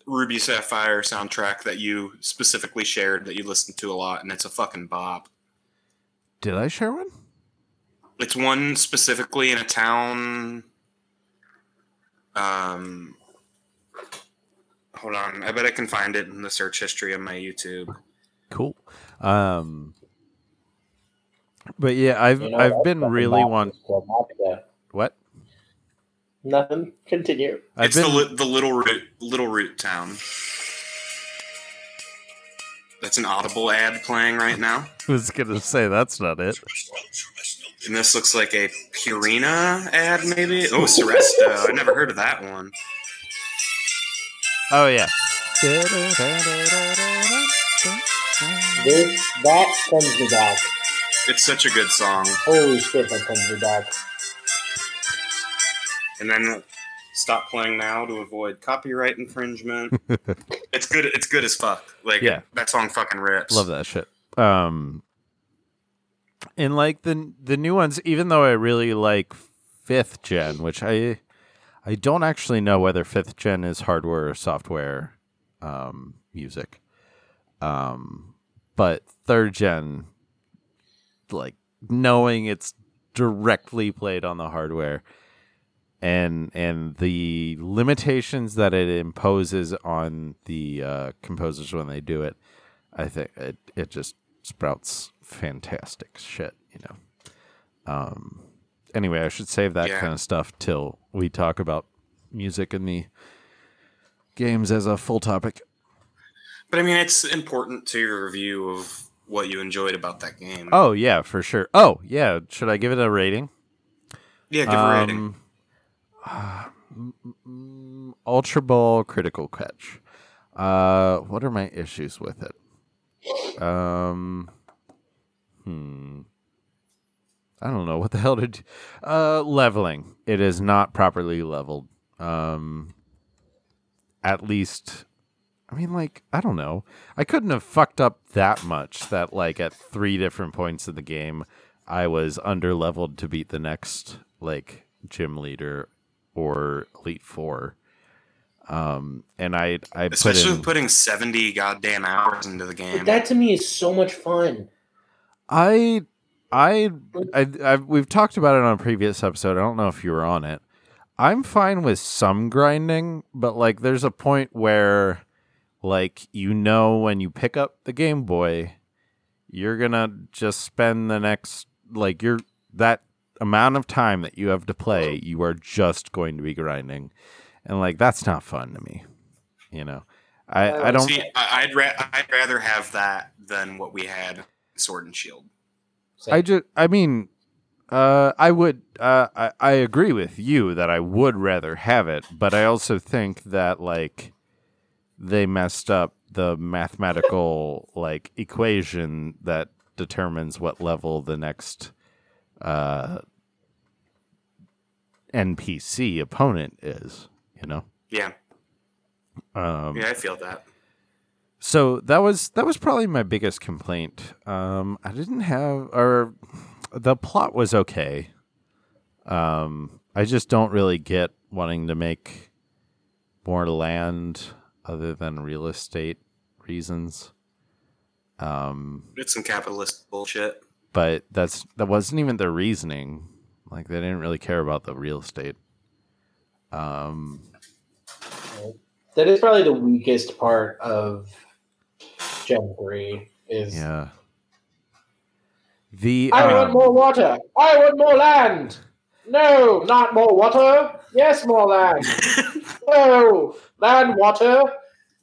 Ruby Sapphire soundtrack that you specifically shared that you listened to a lot, and it's a fucking bop. Did I share one? It's one specifically in a town. Hold on. I bet I can find it in the search history of my YouTube. Cool. But yeah, I've been really wanting. What? Nothing. Continue. It's the Little Root town. That's an Audible ad playing right now. I was gonna say that's not it. And this looks like a Purina ad, maybe. Oh, Seresto. I never heard of that one. Oh yeah. That sends me back. It's such a good song. Holy shit, that sends me back. And then stop playing now to avoid copyright infringement. It's good. It's good as fuck. Like that song fucking rips. Love that shit. And like the new ones, even though I really like 5th gen, which I don't actually know whether 5th gen is hardware or software music. But 3rd gen, like knowing it's directly played on the hardware and the limitations that it imposes on the composers when they do it, I think it just sprouts fantastic shit, you know. Anyway, I should save that kind of stuff till we talk about music in the games as a full topic. But I mean, it's important to your review of what you enjoyed about that game. Oh, yeah, for sure. Oh, yeah. Should I give it a rating? Yeah, give a rating. Ultra Ball Critical Catch. What are my issues with it? I don't know what the hell to do. Leveling. It is not properly leveled. At least... I mean, like, I don't know. I couldn't have fucked up that much that, like, at 3 different points of the game, I was under-leveled to beat the next, like, gym leader or Elite Four. And I especially putting 70 goddamn hours into the game. But that, to me, is so much fun. We've talked about it on a previous episode. I don't know if you were on it. I'm fine with some grinding, but, like, there's a point where... Like, you know, when you pick up the Game Boy, you're going to just spend the next, like, that amount of time that you have to play, you are just going to be grinding. And, like, that's not fun to me. You know, I don't. See, I'd rather have that than what we had in Sword and Shield. I agree with you that I would rather have it, but I also think that, like, they messed up the mathematical like equation that determines what level the next NPC opponent is, you know? Yeah. I feel that. So that was probably my biggest complaint. The plot was okay. I just don't really get wanting to make more land other than real estate reasons. It's some capitalist bullshit. But that wasn't even their reasoning. Like, they didn't really care about the real estate. That is probably the weakest part of Gen 3. Is yeah. I want more water! I want more land! No, not more water! Yes, more land! No! Land, waterland,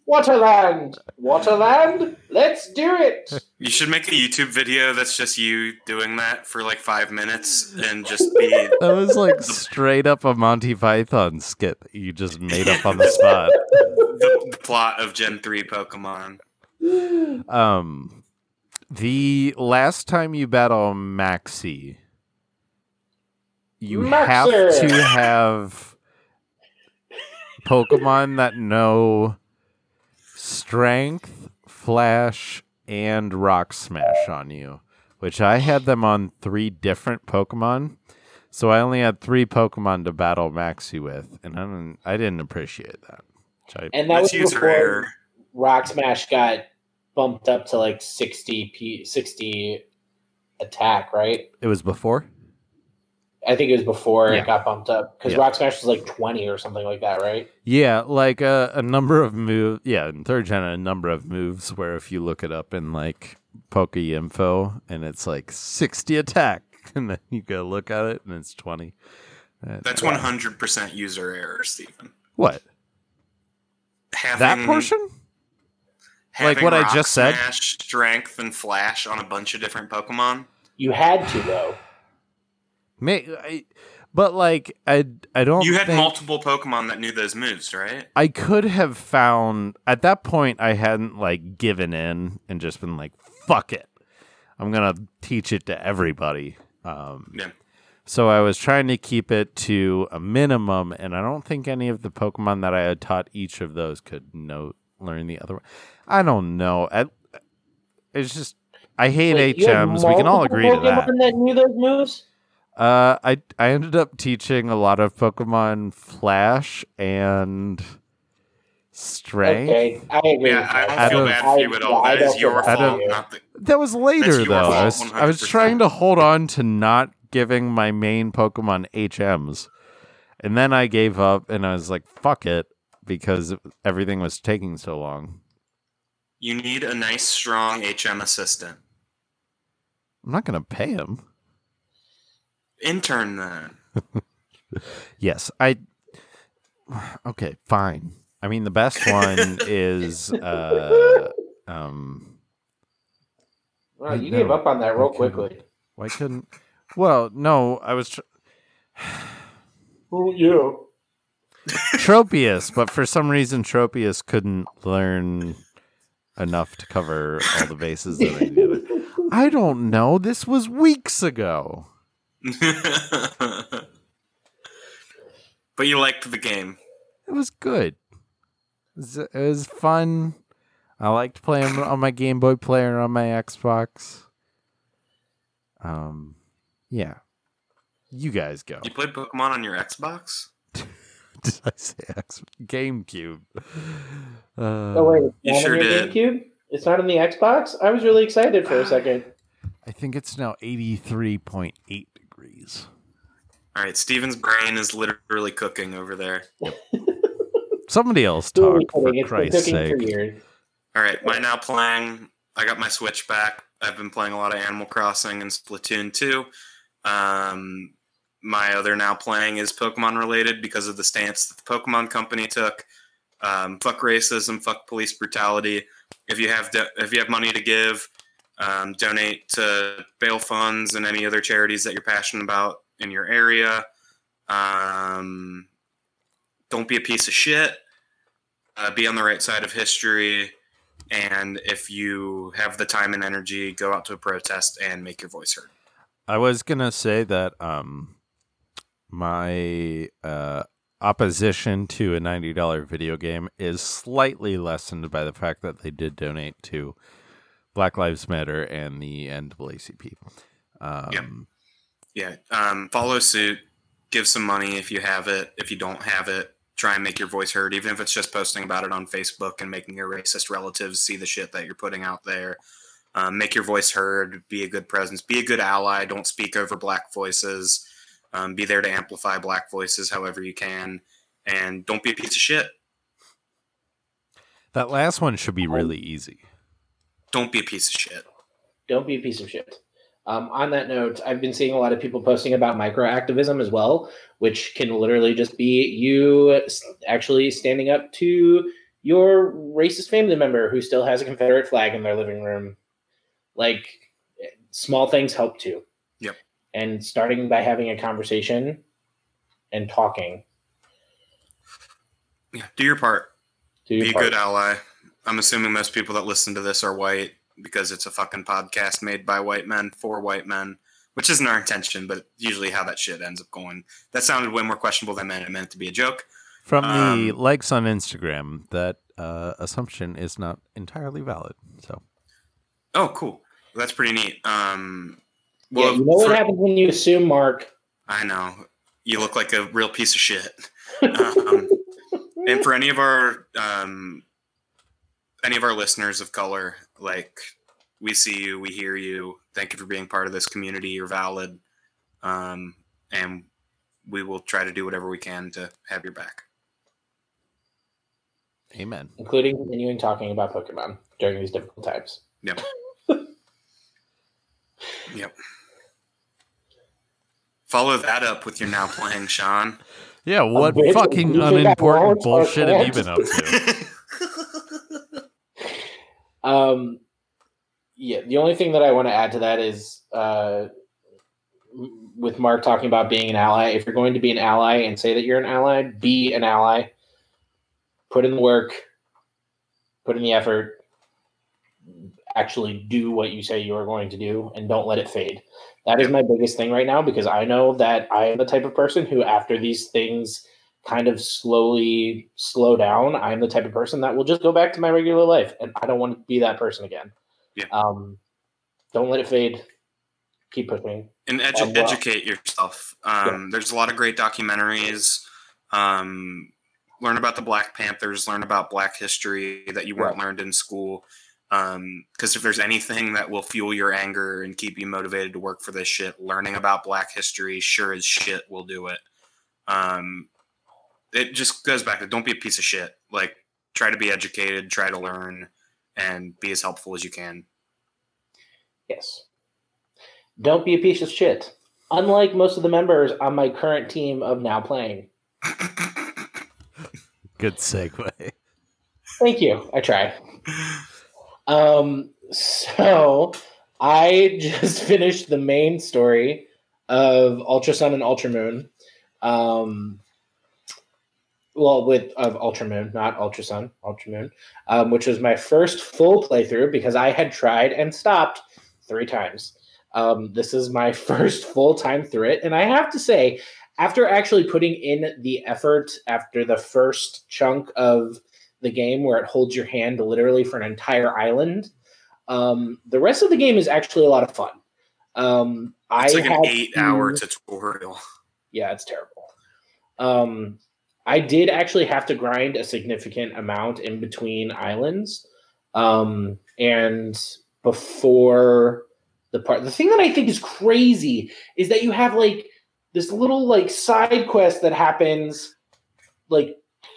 waterland. Let's do it. You should make a YouTube video that's just you doing that for like 5 minutes and just be. That was like straight up a Monty Python skit that you just made up on the spot. The plot of Gen 3 Pokemon. The last time you battle Maxie, have to have Pokemon that know Strength, Flash, and Rock Smash on you, which I had them on 3 different Pokemon, so I only had 3 Pokemon to battle Maxie with, and I didn't appreciate that. And that was before rare. Rock Smash got bumped up to like 60 attack, right? It was before? I think it was before it got bumped up because Rock Smash was like 20 or something like that, right? Yeah, like a number of moves. Yeah, in 3rd gen, a number of moves where if you look it up in like PokeInfo and it's like 60 attack, and then you go look at it and it's 20. That's 100% user error, Steven. What? That portion? Like what I just said? Smash, Strength, and Flash on a bunch of different Pokemon. You had to though. But like I don't. You had multiple Pokemon that knew those moves, right? I could have found at that point. I hadn't like given in and just been like, "Fuck it, I'm gonna teach it to everybody." So I was trying to keep it to a minimum, and I don't think any of the Pokemon that I had taught each of those could learn the other one. I don't know. It's just I hate HMs. We can all agree to that. That knew those moves. I ended up teaching a lot of Pokemon Flash and Stray? Okay, I agree. Yeah, I feel bad for you at all. That is your fault. That was later, though. I was trying to hold on to not giving my main Pokemon HMs. And then I gave up, and I was like, fuck it, because everything was taking so long. You need a nice, strong HM assistant. I'm not going to pay him. Intern, then. Yes, okay, fine. I mean, the best one is... Wow, you gave up on that real quickly. Why couldn't... Well, no, I was... Who you? Tropius, but for some reason Tropius couldn't learn enough to cover all the bases that I needed. I don't know. This was weeks ago. But you liked the game. It was good. It was fun. I liked playing on my Game Boy Player on my Xbox. Yeah. You guys go. You played Pokemon on your Xbox? Did I say Xbox? GameCube. You sure did. GameCube? It's not on the Xbox? I was really excited for a second. I think it's now 83.8 degrees. All right, Steven's brain is literally cooking over there. Yep. Somebody else talk, for Christ's sake. All right, by now playing, I got my Switch back. I've been playing a lot of Animal Crossing and Splatoon 2. My other now playing is Pokemon related because of the stance that the Pokemon company took. Fuck racism, fuck police brutality. If you have money to give, donate to bail funds and any other charities that you're passionate about in your area. Don't be a piece of shit. Be on the right side of history. And if you have the time and energy, go out to a protest and make your voice heard. I was going to say that my opposition to a $90 video game is slightly lessened by the fact that they did donate to Black Lives Matter and the NAACP. Follow suit. Give some money if you have it. If you don't have it, try and make your voice heard, even if it's just posting about it on Facebook and making your racist relatives see the shit that you're putting out there. Make your voice heard, be a good presence, be a good ally, don't speak over black voices, be there to amplify black voices however you can, and don't be a piece of shit. That last one should be really easy. Don't be a piece of shit. Don't be a piece of shit. On that note, I've been seeing a lot of people posting about microactivism as well, which can literally just be you actually standing up to your racist family member who still has a Confederate flag in their living room. Like, small things help too. Yep. And starting by having a conversation and talking. Yeah, do your part. Be a good ally. I'm assuming most people that listen to this are white because it's a fucking podcast made by white men for white men, which isn't our intention, but usually how that shit ends up going. That sounded way more questionable than it meant to be a joke. From the likes on Instagram, that assumption is not entirely valid. So. Oh, cool. That's pretty neat. Well, yeah, you know what happens when you assume, Mark? I know. You look like a real piece of shit. And for any of our listeners of color, like, we see you, we hear you. Thank you for being part of this community. You're valid. And we will try to do whatever we can to have your back. Amen. Including continuing talking about Pokemon during these difficult times. Yep. Yep. Follow that up with your now playing, Sean. Yeah, what fucking unimportant bullshit have you been up to? Yeah, the only thing that I want to add to that is with Mark talking about being an ally, if you're going to be an ally and say that you're an ally, be an ally. Put in the work. Put in the effort. Actually do what you say you are going to do and don't let it fade. That is my biggest thing right now, because I know that I am the type of person who, after these things kind of slowly slow down, I'm the type of person that will just go back to my regular life, and I don't want to be that person again. Yeah. Don't let it fade. Keep pushing. And educate yourself. There's a lot of great documentaries. learn about the Black Panthers, learn about Black history that you weren't learned in school. Because if there's anything that will fuel your anger and keep you motivated to work for this shit, learning about Black history sure as shit will do it. It just goes back to don't be a piece of shit. Like, try to be educated, try to learn, and be as helpful as you can. Yes. Don't be a piece of shit. Unlike most of the members on my current team of Now Playing. Good segue. Thank you. I try. So I just finished the main story of Ultra Sun and Ultra Moon. Well, of Ultra Moon, not Ultra Sun, Ultra Moon, which was my first full playthrough because I had tried and stopped 3 times. This is my first full-time through it, and I have to say, after actually putting in the effort after the first chunk of the game where it holds your hand literally for an entire island, the rest of the game is actually a lot of fun. It's like an 8-hour tutorial. Yeah, it's terrible. I did actually have to grind a significant amount in between islands. And before the thing that I think is crazy is that you have like this little like side quest that happens like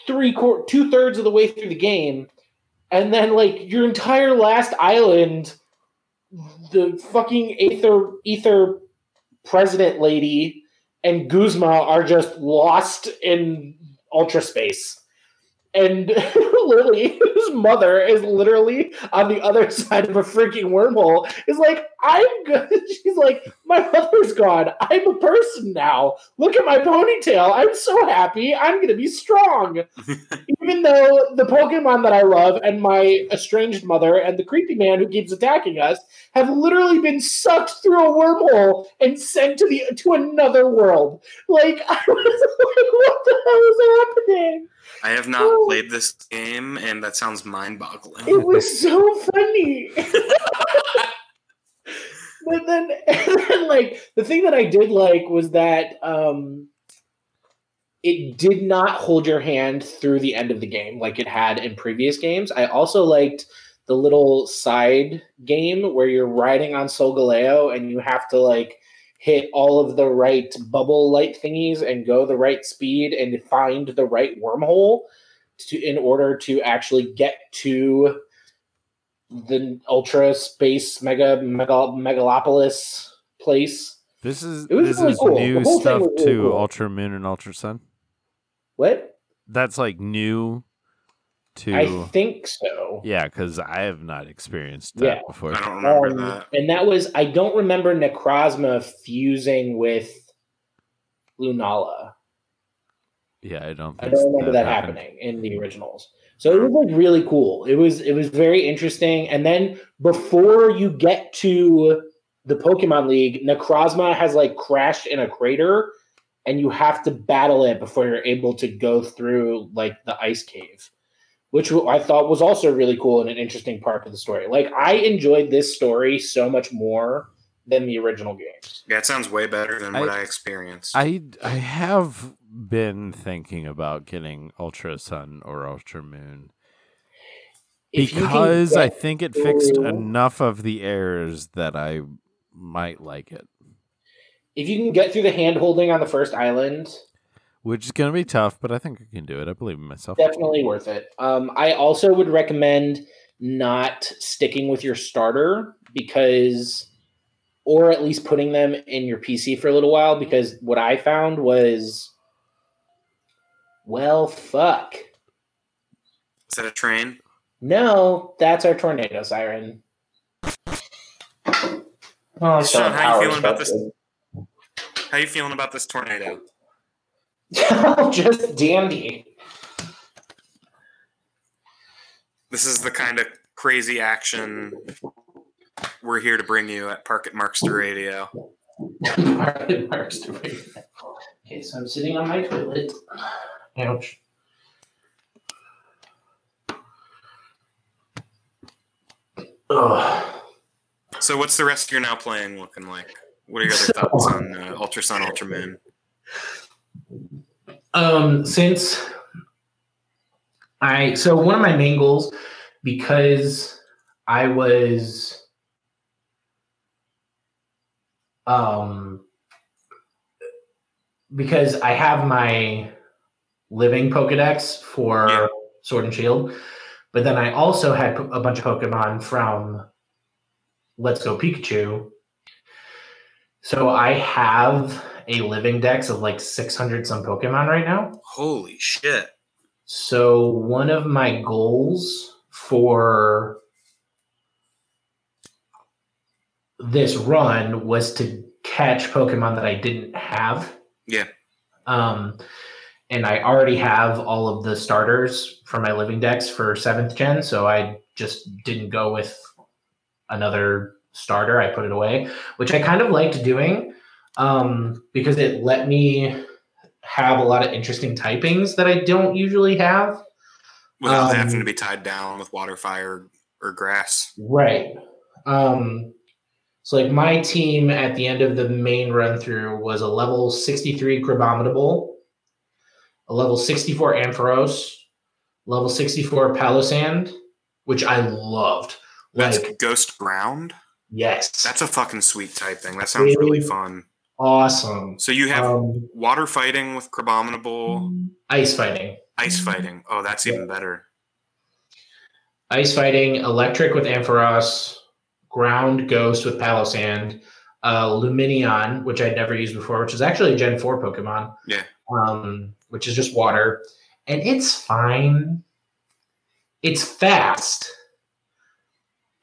2/3 of the way through the game. And then like your entire last island, the fucking ether president lady and Guzma are just lost in ultra space. And Lily, whose mother is literally on the other side of a freaking wormhole, is like, I'm good. She's like, my mother's gone. I'm a person now. Look at my ponytail. I'm so happy. I'm going to be strong. Even though the Pokemon that I love and my estranged mother and the creepy man who keeps attacking us have literally been sucked through a wormhole and sent to another world. Like, I was like, what the hell is happening? I have not played this game, and that sounds mind-boggling. It was so funny. But then, like, the thing that I did like was that it did not hold your hand through the end of the game like it had in previous games. I also liked the little side game where you're riding on Solgaleo and you have to, like, hit all of the right bubble light thingies and go the right speed and find the right wormhole in order to actually get to the ultra space megalopolis place. This is really cool. Ultra Moon and Ultra Sun. What? That's like new to... I think so. Yeah, because I have not experienced that before. I don't remember that. And that was... I don't remember Necrozma fusing with Lunala. Yeah, I don't remember that happening in the originals. So it was like really cool. It was very interesting. And then before you get to the Pokemon League, Necrozma has like crashed in a crater and you have to battle it before you're able to go through like the ice cave, which I thought was also really cool and an interesting part of the story. Like, I enjoyed this story so much more than the original games. Yeah, it sounds way better than what I experienced. I have been thinking about getting Ultra Sun or Ultra Moon because I think it fixed enough of the errors that I might like it. If you can get through the hand-holding on the first island... Which is going to be tough, but I think I can do it. I believe in myself. Definitely worth it. I also would recommend not sticking with your starter or at least putting them in your PC for a little while, because what I found was, well, fuck. Is that a train? No, that's our tornado siren. Oh, Sean, how you feeling about this tornado? Just dandy. This is the kind of crazy action we're here to bring you at Pocket Monster Radio. Pocket Monster Radio. Okay, so I'm sitting on my toilet. Ouch. Ugh. So what's the rest of your Now Playing looking like? What are your other thoughts on Ultra Sun, Ultra Moon? Since So one of my main goals, because I was because I have my living Pokédex for Sword and Shield, but then I also had a bunch of Pokemon from Let's Go Pikachu. So I have a living dex of like 600 some Pokemon right now. Holy shit. So one of my goals for this run was to catch Pokemon that I didn't have. Yeah. And I already have all of the starters for my living decks for 7th gen, so I just didn't go with another starter. I put it away, which I kind of liked doing because it let me have a lot of interesting typings that I don't usually have. Without having to be tied down with water, fire, or grass. Right. So like my team at the end of the main run through was a level 63 Crabominable, a level 64 Ampharos, level 64 Palosand, which I loved. That's like, Ghost Ground? Yes. That's a fucking sweet type thing. That sounds really fun. Awesome. So you have water fighting with Crabominable. Ice fighting. Ice fighting. Oh, that's even better. Ice fighting, electric with Ampharos, ground ghost with Palosand, Luminion, which I'd never used before, which is actually a Gen 4 Pokemon. Yeah. Which is just water. And it's fine. It's fast.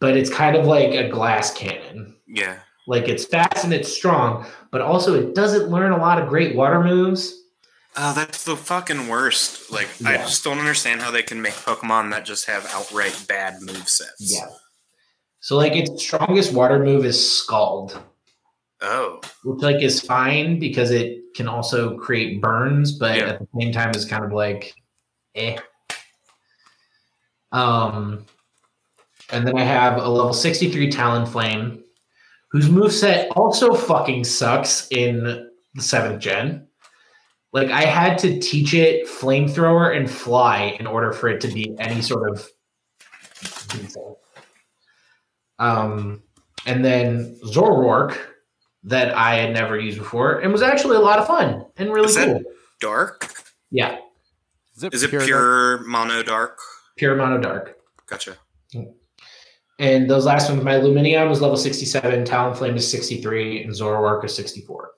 But it's kind of like a glass cannon. Yeah. Like it's fast and it's strong, but also it doesn't learn a lot of great water moves. Oh, that's the fucking worst. Like, I just don't understand how they can make Pokemon that just have outright bad movesets. Yeah. So, like, its strongest water move is Scald. Oh. Which, like, is fine because it can also create burns, but at the same time is kind of like, eh. And then I have a level 63 Talonflame, whose moveset also fucking sucks in the 7th gen. Like, I had to teach it Flamethrower and Fly in order for it to be any sort of decent. And then Zoroark, that I had never used before, and was actually a lot of fun and really cool. Dark? Yeah. Is it pure mono dark? Pure mono dark. Gotcha. And those last ones, my Luminion was level 67, Talonflame is 63, and Zoroark is 64.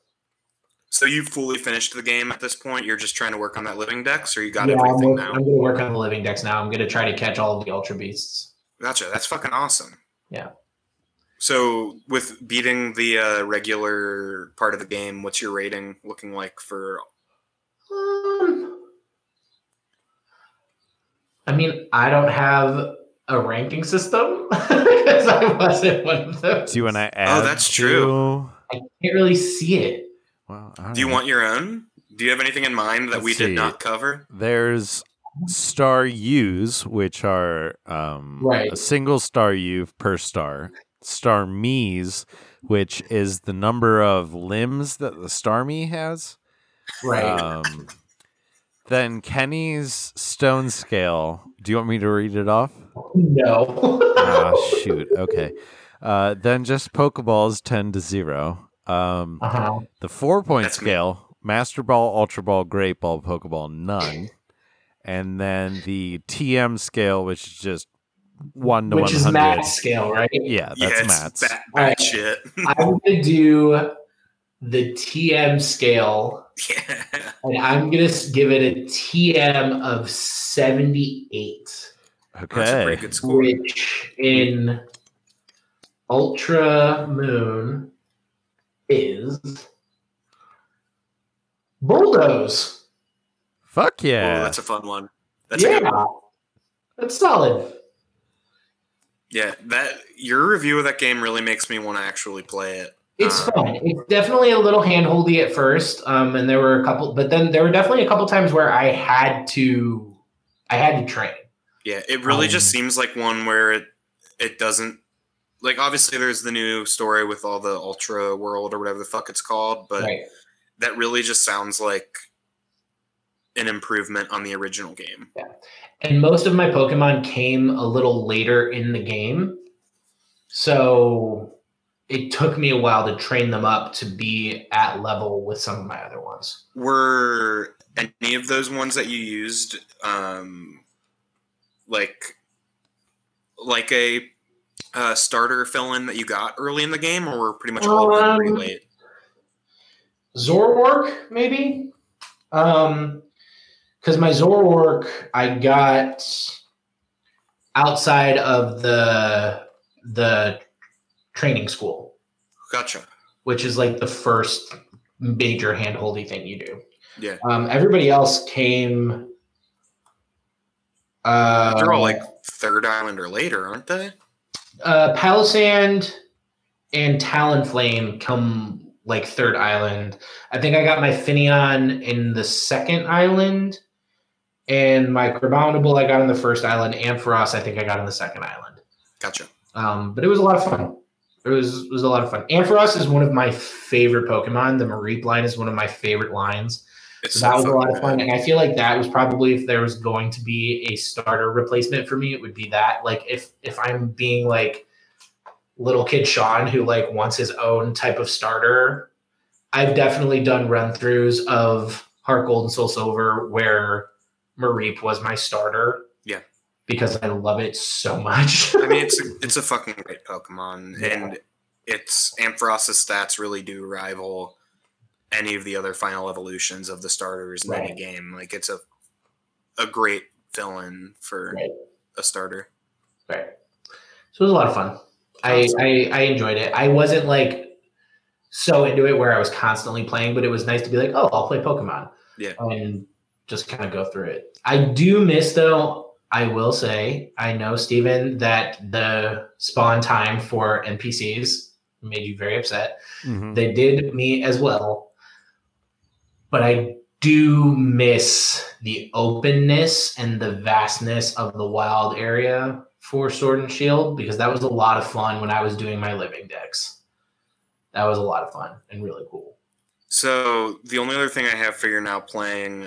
So you fully finished the game at this point? You're just trying to work on that living dex, or you got everything now? I'm going to work on the living dex now. I'm going to try to catch all of the Ultra Beasts. Gotcha. That's fucking awesome. Yeah. So with beating the regular part of the game, what's your rating looking like for... I mean, I don't have... a ranking system because I wasn't one of those. Do you want to add? Oh, that's true. I can't really see it. Well, do you want your own? Do you have anything in mind that we did not cover? There's star U's, which are a single star U per star. Star Me's, which is the number of limbs that the star Me has. Right. Then Kenny's stone scale. Do you want me to read it off? No. Shoot. Okay. Then just Pokeballs 10 to 0. The 4-point scale: Master Ball, Ultra Ball, Great Ball, Pokeball, none. And then the TM scale, which is just 1 to 100. Which is Matt's scale, right? Yeah, that's Matt's. All right. Shit. I'm gonna do the TM scale, and I'm gonna give it a TM of 78. Okay. That's a pretty good score. Which in Ultra Moon is Bulldoze. Fuck yeah. Oh, that's a fun one. That's a good one. That's solid. Yeah, your review of that game really makes me want to actually play it. It's fun. It's definitely a little handholdy at first. And there were definitely a couple times where I had to train. Yeah, it really just seems like one where it doesn't... Like, obviously, there's the new story with all the Ultra World or whatever the fuck it's called, but that really just sounds like an improvement on the original game. Yeah. And most of my Pokemon came a little later in the game. So it took me a while to train them up to be at level with some of my other ones. Were any of those ones that you used like a starter fill-in that you got early in the game, or were pretty much all of them pretty late? Zoroark, maybe? Because my Zoroark I got outside of the training school. Gotcha. Which is like the first major hand-holdy thing you do. Yeah. Everybody else came... they're all like Third Island or later, aren't they? Palisand and Talonflame come like Third Island. I think I got my Finneon in the second island, and my Crabominable I got on the first island. Ampharos I think I got on the second island. Gotcha. But it was a lot of fun. It was a lot of fun. Ampharos is one of my favorite Pokemon. The Mareep line is one of my favorite lines. So that was a lot of fun, and I feel like that was probably, if there was going to be a starter replacement for me, it would be that. Like, if I'm being like little kid Sean who like wants his own type of starter, I've definitely done run-throughs of Heart Gold and Soul Silver where Mareep was my starter. Yeah, because I love it so much. I mean, it's a fucking great Pokemon, yeah. And its Ampharos' stats really do rival any of the other final evolutions of the starters in right. any game. Like, it's a great fill-in for right. a starter. Right. So it was a lot of fun. Awesome. I enjoyed it. I wasn't like so into it where I was constantly playing, but it was nice to be like, oh, I'll play Pokemon. Yeah. And just kind of go through it. I do miss, though, I will say, I know, Steven, that the spawn time for NPCs made you very upset. Mm-hmm. They did me as well. But I do miss the openness and the vastness of the wild area for Sword and Shield, because that was a lot of fun when I was doing my living decks. That was a lot of fun and really cool. So the only other thing I have for you now playing,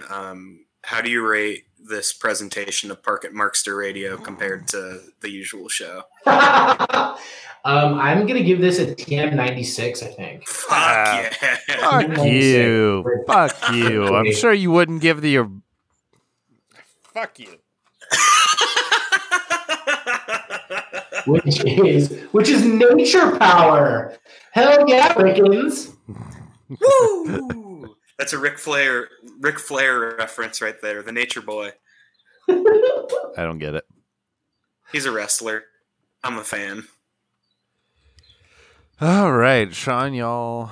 how do you rate this presentation of Pocket Monster Radio compared to the usual show? I'm going to give this a TM96, I think. Fuck you. I'm sure you wouldn't give Fuck you. Which is nature power. Hell yeah, Rickens. Woo! That's a Ric Flair reference right there. The Nature Boy. I don't get it. He's a wrestler. I'm a fan. All right, Sean, y'all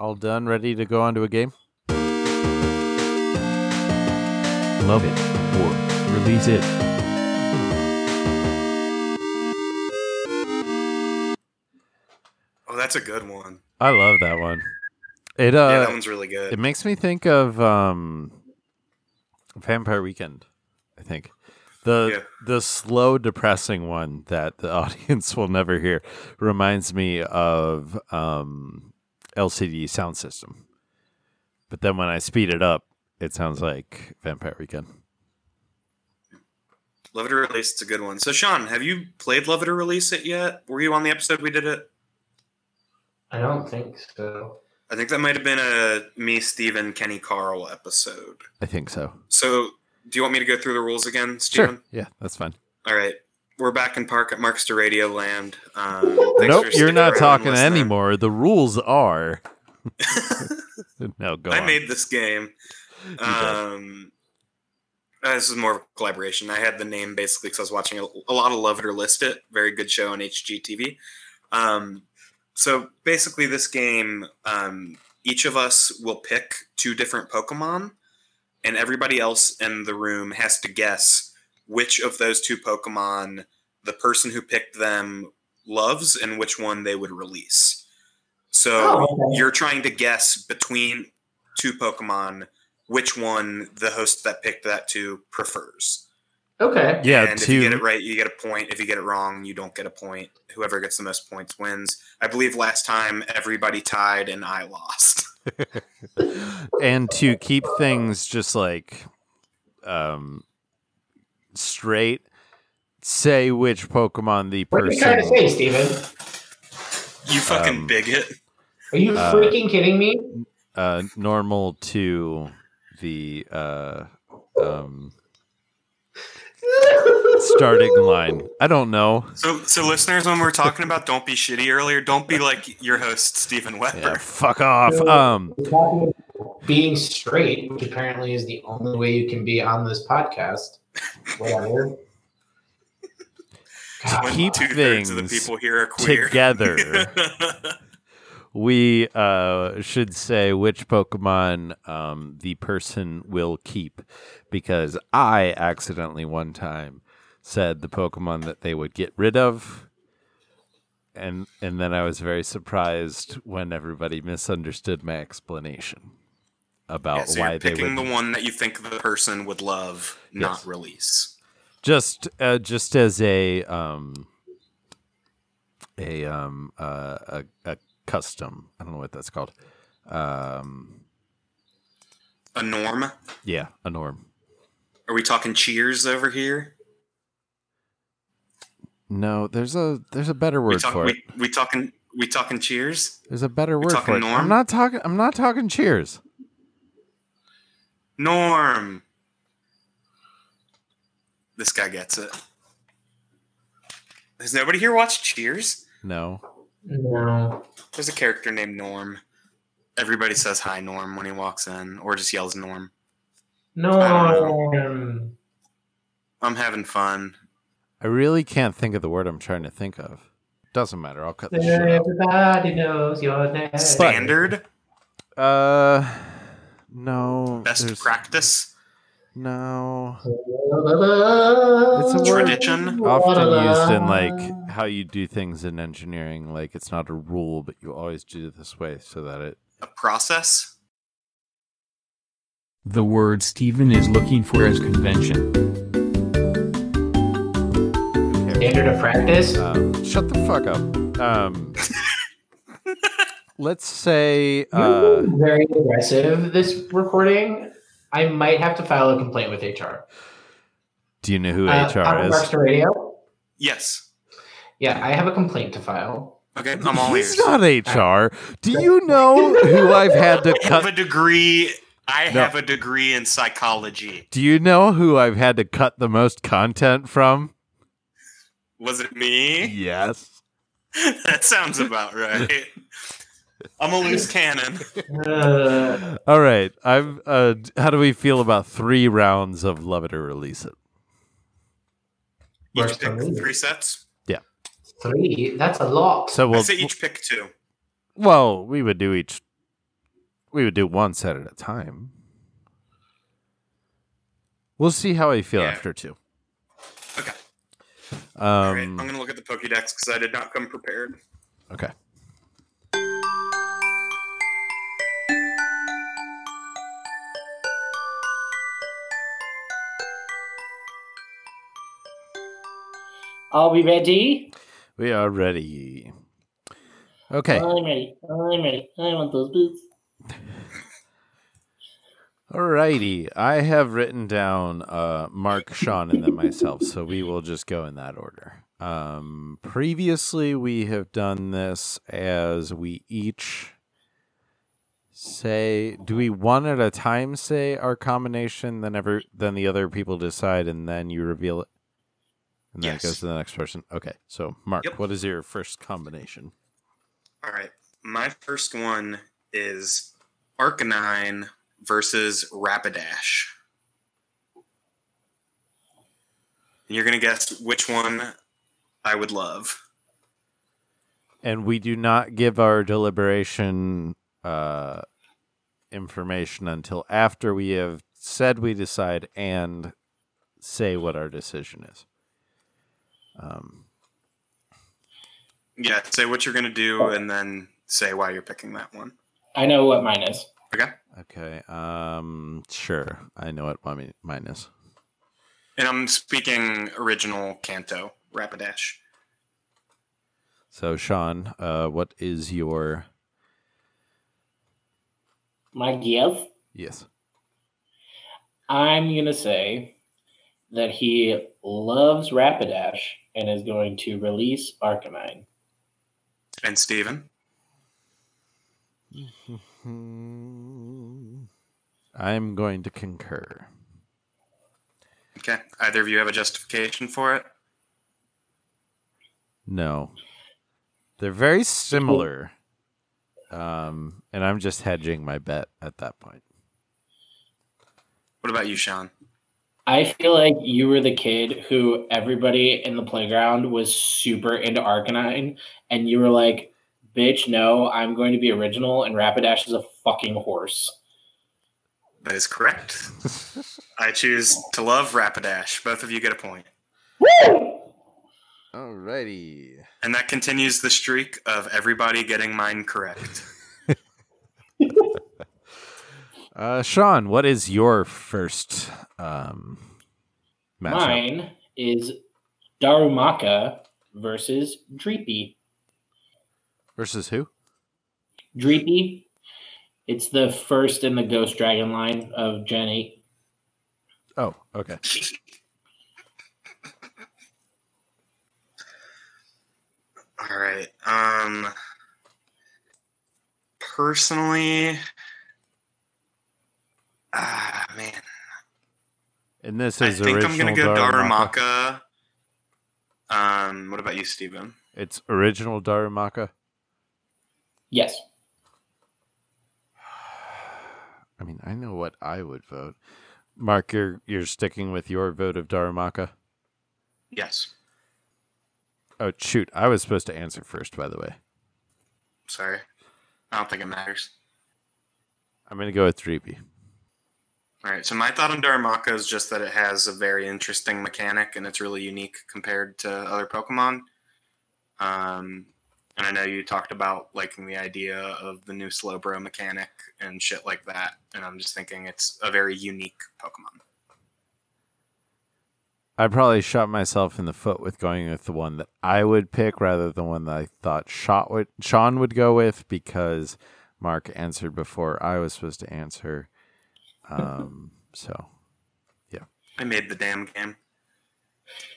all done, ready to go on to a game? Love it or release it. Oh, that's a good one. I love that one. It yeah, that one's really good. It makes me think of Vampire Weekend, I think. The slow, depressing one that the audience will never hear reminds me of LCD Sound System. But then when I speed it up, it sounds like Vampire Weekend. Love It or Release, it's a good one. So, Sean, have you played Love It or Release It yet? Were you on the episode we did it? I don't think so. I think that might have been a me, Steven, Kenny Carl episode. I think so. So... do you want me to go through the rules again, Steven? Sure. Yeah, that's fine. All right. We're back in Park at Markster Radio Land. Nope, you're not talking anymore. The rules are... No, go on. I made this game. This is more of a collaboration. I had the name basically because I was watching a lot of Love It or List It. Very good show on HGTV. So basically this game, each of us will pick two different Pokemon, and everybody else in the room has to guess which of those two Pokemon the person who picked them loves and which one they would release. So you're trying to guess between two Pokemon which one the host that picked that two prefers. Okay. Yeah. And if you get it right, you get a point. If you get it wrong, you don't get a point. Whoever gets the most points wins. I believe last time everybody tied and I lost. And to keep things just like straight, say which Pokemon the person... What are you trying to say, Steven? You fucking bigot. Are you freaking kidding me? Normal to the starting line. I don't know. So listeners, when we're talking about don't be shitty earlier, don't be like your host, Steven Weber. Yeah, fuck off. Being straight, which apparently is the only way you can be on this podcast. Whatever. To keep things of the people here are queer. Together, we should say which Pokemon the person will keep, because I accidentally one time said the Pokemon that they would get rid of, and then I was very surprised when everybody misunderstood my explanation about why you're picking the one that you think the person would love, not release. Just as a custom. I don't know what that's called. A norm? Yeah, a norm. Are we talking Cheers over here? No, there's a better word for it. We talking Cheers? There's a better word for it. Norm? I'm not talking Cheers. Norm. This guy gets it. Does nobody here watch Cheers? No. There's a character named Norm. Everybody says hi, Norm, when he walks in, or just yells Norm. Norm. I'm having fun. I really can't think of the word I'm trying to think of. Doesn't matter. I'll cut this shit out. Everybody knows your name. Standard? No. Best practice? No. It's a tradition often used in like how you do things in engineering. Like it's not a rule, but you always do it this way so that it... A process? The word Steven is looking for is convention. Standard of practice? Shut the fuck up. Let's say... very aggressive, this recording. I might have to file a complaint with HR. Do you know who HR is? Pocket Radio? Yes. Yeah, I have a complaint to file. Okay, I'm all ears. It's not HR. Do you know who I've had to cut? I have a degree. I have a degree in psychology. Do you know who I've had to cut the most content from? Was it me? Yes. That sounds about right. I'm a loose cannon. All right. How do we feel about 3 rounds of Love It or Release It? Each pick 3 sets? Yeah. 3? That's a lot. So we'll say each pick 2. Well, we would do one set at a time. We'll see how I feel after 2. Okay. All right. I'm going to look at the Pokédex because I did not come prepared. Okay. Are we ready? We are ready. Okay. I'm ready. I want those boots. Alrighty. I have written down Mark, Sean, and then myself, so we will just go in that order. Previously, we have done this as we each say, do we one at a time say our combination, then the other people decide, and then you reveal it? And then it goes to the next person. Okay, so Mark, what is your first combination? All right, my first one is Arcanine versus Rapidash. And you're going to guess which one I would love. And we do not give our deliberation information until after we have said we decide and say what our decision is. Say what you're going to do and then say why you're picking that one. I know what mine is. Okay. Sure. I know what mine is. And I'm speaking original Kanto, Rapidash. So, Sean, what is your My guess? Yes. I'm going to say that he loves Rapidash and is going to release Arcanine. And Steven? I'm going to concur. Okay. Either of you have a justification for it? No. They're very similar. And I'm just hedging my bet at that point. What about you, Sean? I feel like you were the kid who everybody in the playground was super into Arcanine, and you were like, bitch, no, I'm going to be original, and Rapidash is a fucking horse. That is correct. I choose to love Rapidash. Both of you get a point. Woo! Alrighty. And that continues the streak of everybody getting mine correct. Sean, what is your first matchup? Mine is Darumaka versus Dreepy. Versus who? Dreepy. It's the first in the Ghost Dragon line of Gen 8. Oh, okay. All right. Personally... Ah, man. And this is original Darumaka. I think I'm going to go Darumaka. What about you, Steven? It's original Darumaka? Yes. I mean, I know what I would vote. Mark, you're sticking with your vote of Darumaka? Yes. Oh, shoot. I was supposed to answer first, by the way. Sorry. I don't think it matters. I'm going to go with Dreepy. All right, so my thought on Darumaka is just that it has a very interesting mechanic, and it's really unique compared to other Pokemon. And I know you talked about liking the idea of the new Slowbro mechanic and shit like that, and I'm just thinking it's a very unique Pokemon. I probably shot myself in the foot with going with the one that I would pick rather than the one that I thought Sean would go with, because Mark answered before I was supposed to answer. So, yeah. I made the damn game.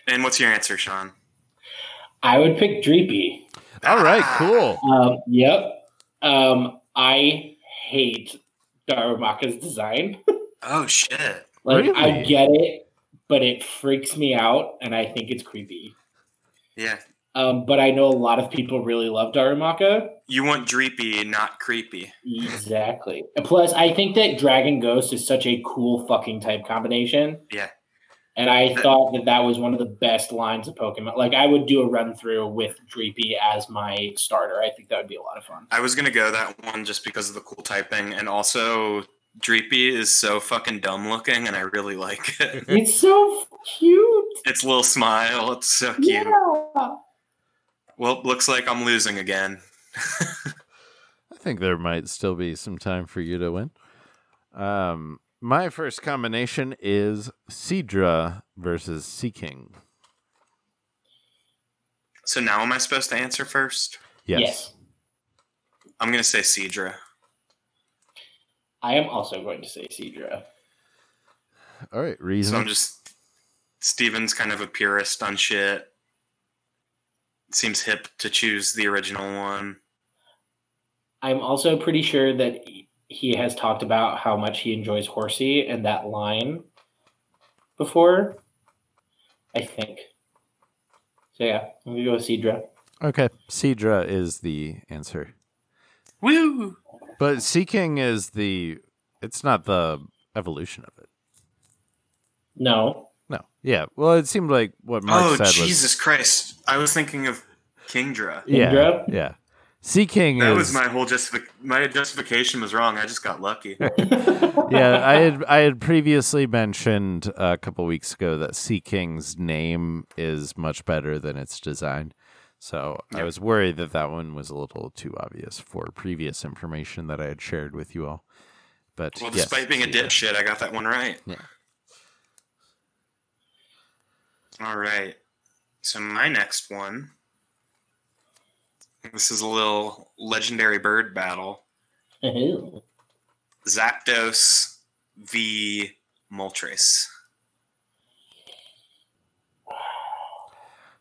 And what's your answer, Sean? I would pick Dreepy. All right, cool. Yep. I hate Darumaka's design. Oh, shit. Like, really? I get it, but it freaks me out, and I think it's creepy. Yeah. But I know a lot of people really love Darumaka. You want Dreepy, not creepy. Exactly. Plus, I think that Dragon Ghost is such a cool fucking type combination. Yeah. And I thought that was one of the best lines of Pokemon. Like, I would do a run-through with Dreepy as my starter. I think that would be a lot of fun. I was going to go that one just because of the cool typing. And also, Dreepy is so fucking dumb looking, and I really like it. It's so cute. Its little smile. It's so cute. Yeah. Well, looks like I'm losing again. I think there might still be some time for you to win. My first combination is Seadra versus Seaking. So now am I supposed to answer first? Yes. I'm going to say Seadra. I am also going to say Seadra. All right, reason. So I'm just... Steven's kind of a purist on shit. Seems hip to choose the original one. I'm also pretty sure that he has talked about how much he enjoys Horsey and that line before, I think. So yeah, I'm going to go with Seadra. Okay, Seadra is the answer. Woo! But Seaking is the... It's not the evolution of it. No. Yeah. Well, it seemed like what Mark said was... Oh, Jesus Christ. I was thinking of Kingdra. Yeah. Yeah. Seaking is... That was my whole my justification was wrong. I just got lucky. Yeah. I had previously mentioned a couple weeks ago that Seaking's name is much better than its design. So yep. I was worried that one was a little too obvious for previous information that I had shared with you all. But well, despite being a dipshit, I got that one right. Yeah. All right. So my next one, this is a little legendary bird battle. Zapdos v. Moltres.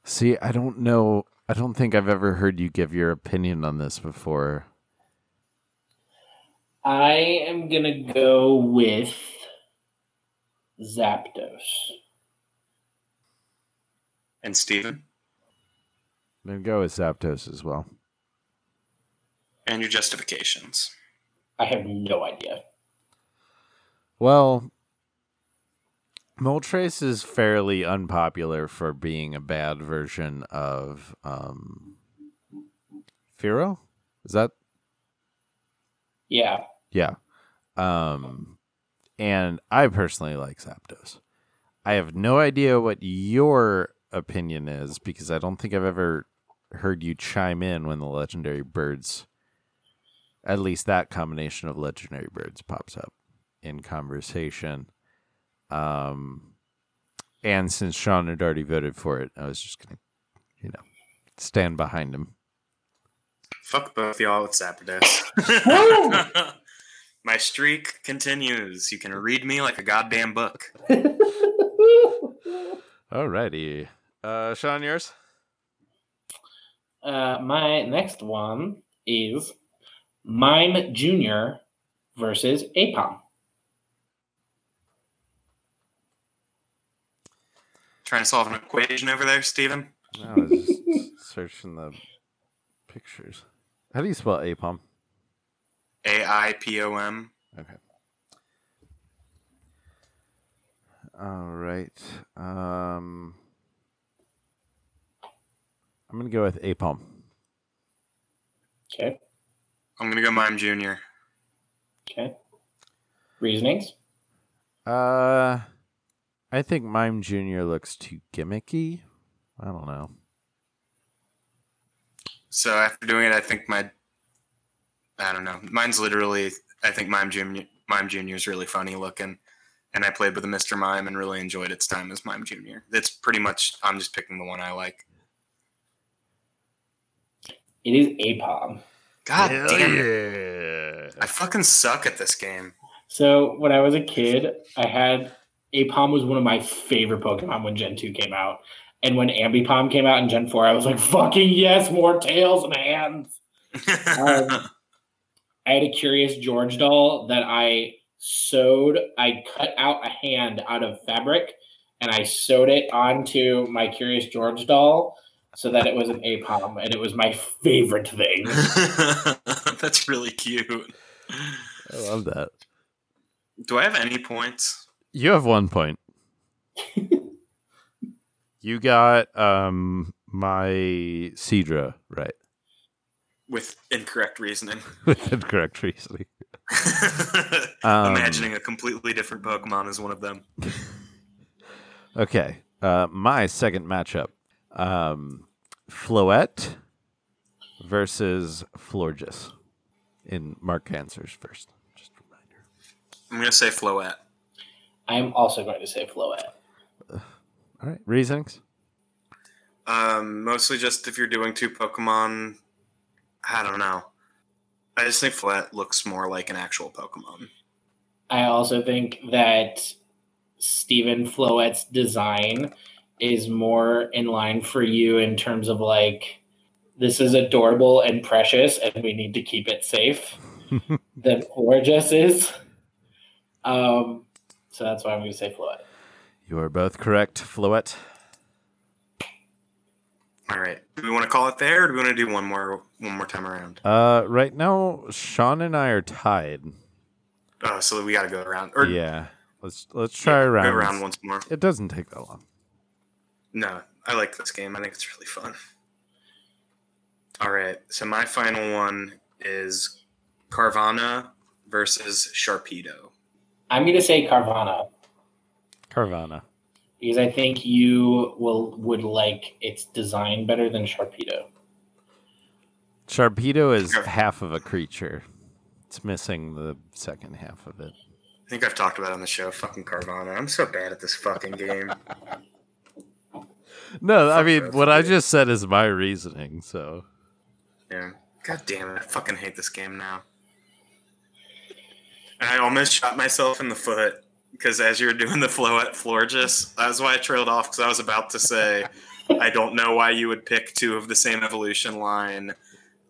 See, I don't know. I don't think I've ever heard you give your opinion on this before. I am going to go with Zapdos. And Steven? I'm going to go with Zapdos as well. And your justifications? I have no idea. Well, Moltres is fairly unpopular for being a bad version of Fearow? Is that? Yeah. Yeah. And I personally like Zapdos. I have no idea what your opinion is because I don't think I've ever heard you chime in when the legendary birds, at least that combination of legendary birds, pops up in conversation. And since Sean had already voted for it, I was just going to, stand behind him. Fuck both y'all with Zapdos. My streak continues. You can read me like a goddamn book. Alrighty. Sean, yours? My next one is Mime Junior versus Aipom. Trying to solve an equation over there, Steven? I was just searching the pictures. How do you spell Aipom? AIPOM. Okay. All right. I'm going to go with Aipom. Okay. I'm going to go Mime Junior. Okay. Reasonings? I think Mime Junior looks too gimmicky. I don't know. So after doing it, I think I don't know. Mine's literally, I think Mime Junior is really funny looking. And I played with a Mr. Mime and really enjoyed its time as Mime Junior. That's pretty much, I'm just picking the one I like. It is Aipom. God damn it. I fucking suck at this game. So when I was a kid, Aipom was one of my favorite Pokemon when Gen 2 came out. And when Ambipom came out in Gen 4, I was like, fucking yes, more tails and hands. I had a Curious George doll that I sewed. I cut out a hand out of fabric, and I sewed it onto my Curious George doll so that it was an Aipom, and it was my favorite thing. That's really cute. I love that. Do I have any points? You have 1 point. You got my Seadra right. With incorrect reasoning. With incorrect reasoning. Imagining a completely different Pokemon is one of them. Okay. My second matchup. Floette versus Florges. In Mark Answers first. Just a reminder. I'm going to say Floette. I'm also going to say Floette. All right. Reasonings? Mostly just if you're doing two Pokemon... I don't know. I just think Floette looks more like an actual Pokemon. I also think that Steven Floette's design is more in line for you in terms of like, this is adorable and precious and we need to keep it safe than Florges is. So that's why I'm going to say Floette. You are both correct, Floette. All right. Do we want to call it there, or do we want to do one more time around? Right now, Sean and I are tied. Oh, so we got to go around. Yeah, let's try around. Go around once more. It doesn't take that long. No, I like this game. I think it's really fun. All right. So my final one is Carvanha versus Sharpedo. I'm going to say Carvanha. Carvanha. Because I think you would like its design better than Sharpedo. Sharpedo is half of a creature. It's missing the second half of it. I think I've talked about it on the show. Fucking Carvanha. I'm so bad at this fucking game. No, I mean, what I just said is my reasoning, so... Yeah. God damn it. I fucking hate this game now. And I almost shot myself in the foot because as you were doing the Floette Florges, that's why I trailed off, because I was about to say, I don't know why you would pick two of the same evolution line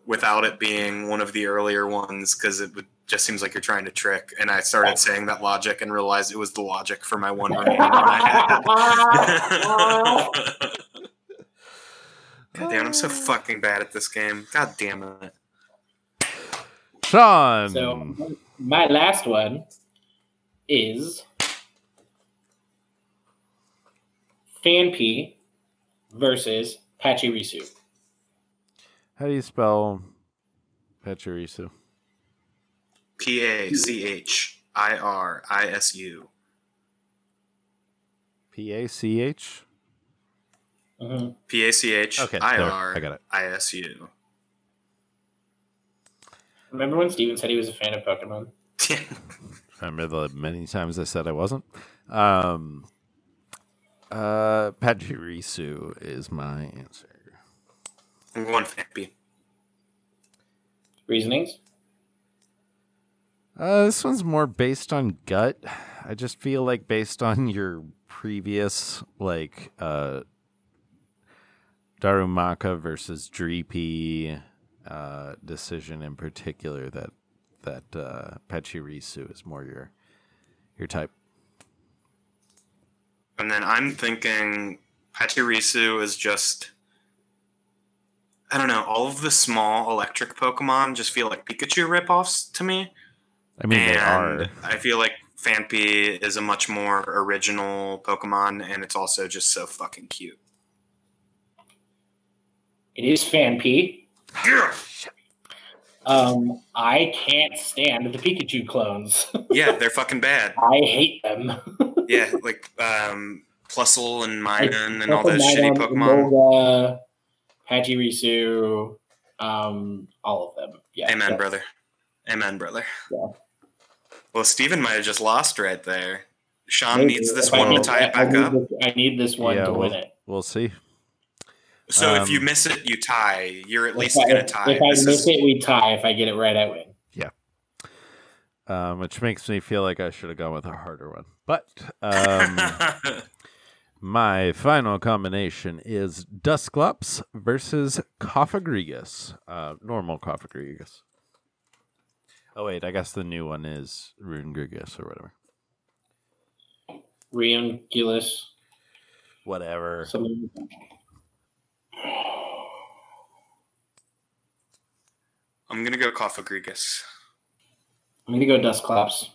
without it being one of the earlier ones, because it would just seems like you're trying to trick. And I started saying that logic and realized it was the logic for my one remaining one I had. God damn, I'm so fucking bad at this game. God damn it. Sean. So, my last one is Fanpy versus Pachirisu. How do you spell Pachirisu? P-A-C-H-I-R-I-S-U. P-A-C-H? Mm-hmm. P-A-C-H-I-R-I-S-U. Remember when Steven said he was a fan of Pokemon? I remember the many times I said I wasn't. Pachirisu is my answer. I'm going Fanpy. Reasonings? This one's more based on gut. I just feel like based on your previous, like, Darumaka versus Dreepy decision in particular, that Pachirisu is more your type. And then I'm thinking Pachirisu is just, I don't know, all of the small electric Pokemon just feel like Pikachu ripoffs to me. I mean, and they are. I feel like Fanpy is a much more original Pokemon, and it's also just so fucking cute. It is Fanpy. Yeah. I can't stand the Pikachu clones. Yeah, they're fucking bad. I hate them. Yeah, like Plusle and Minun and all those shitty Pokemon. Molga, Pachirisu, all of them. Yeah. Amen, so. Brother. Amen, brother. Yeah. Well, Steven might have just lost right there. Sean Maybe. Needs this if one need, to tie it back up. I need this one to win it. We'll see. So if you miss it, you tie. You're at least going to tie. If I miss it, we tie. If I get it right, I win. Yeah. Which makes me feel like I should have gone with a harder one. But my final combination is Dusclops versus Coffagrigus. Normal Coffagrigus. Oh, wait, I guess the new one is Rune-Grugus or whatever. Reungulus. Whatever. Something. I'm going to go Coffagrigus. I'm going to go Dusclops.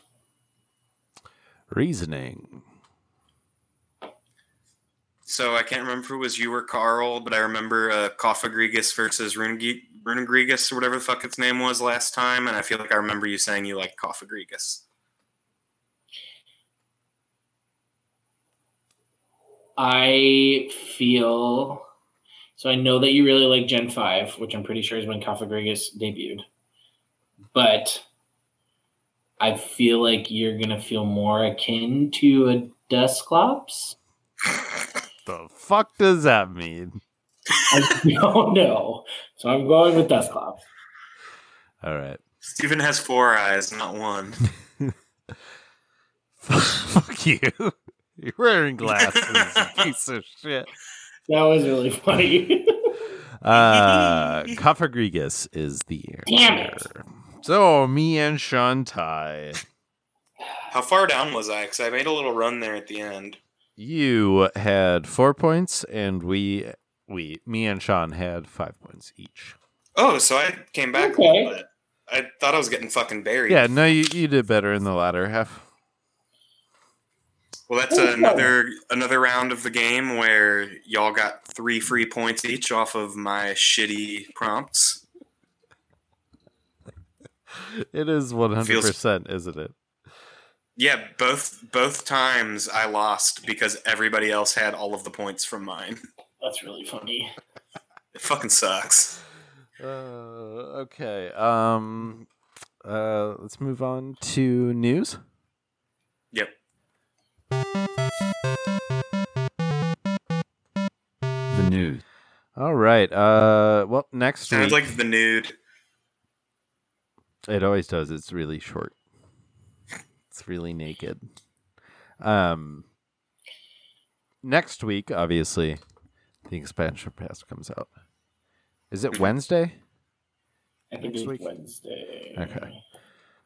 Reasoning. So I can't remember if it was you or Carl, but I remember Coffagrigus versus Runegrigus or whatever the fuck its name was last time, and I feel like I remember you saying you liked Coffagrigus. I feel... So I know that you really like Gen 5, which I'm pretty sure is when Coffagrigus debuted. But I feel like you're going to feel more akin to a Dusclops. The fuck does that mean? I don't know. So I'm going with Dusclops. All right. Steven has four eyes, not one. Fuck you. You're wearing glasses, you piece of shit. That was really funny. Coffagrigus is the answer. Damn it. So, me and Sean tie. How far down was I? Because I made a little run there at the end. You had 4 points, and me and Sean had 5 points each. Oh, so I came back a little bit. I thought I was getting fucking buried. Yeah, no, you did better in the latter half. Well, that's another round of the game where y'all got 3 free points each off of my shitty prompts. It is 100%, isn't it? Yeah, both times I lost because everybody else had all of the points from mine. That's really funny. It fucking sucks. Okay. Let's move on to news. Yep. The nude. All right. Well, next week. Sounds like the nude. It always does. It's really short. It's really naked. Next week, obviously, the expansion pass comes out. Is it Wednesday? I think it's Wednesday. Okay.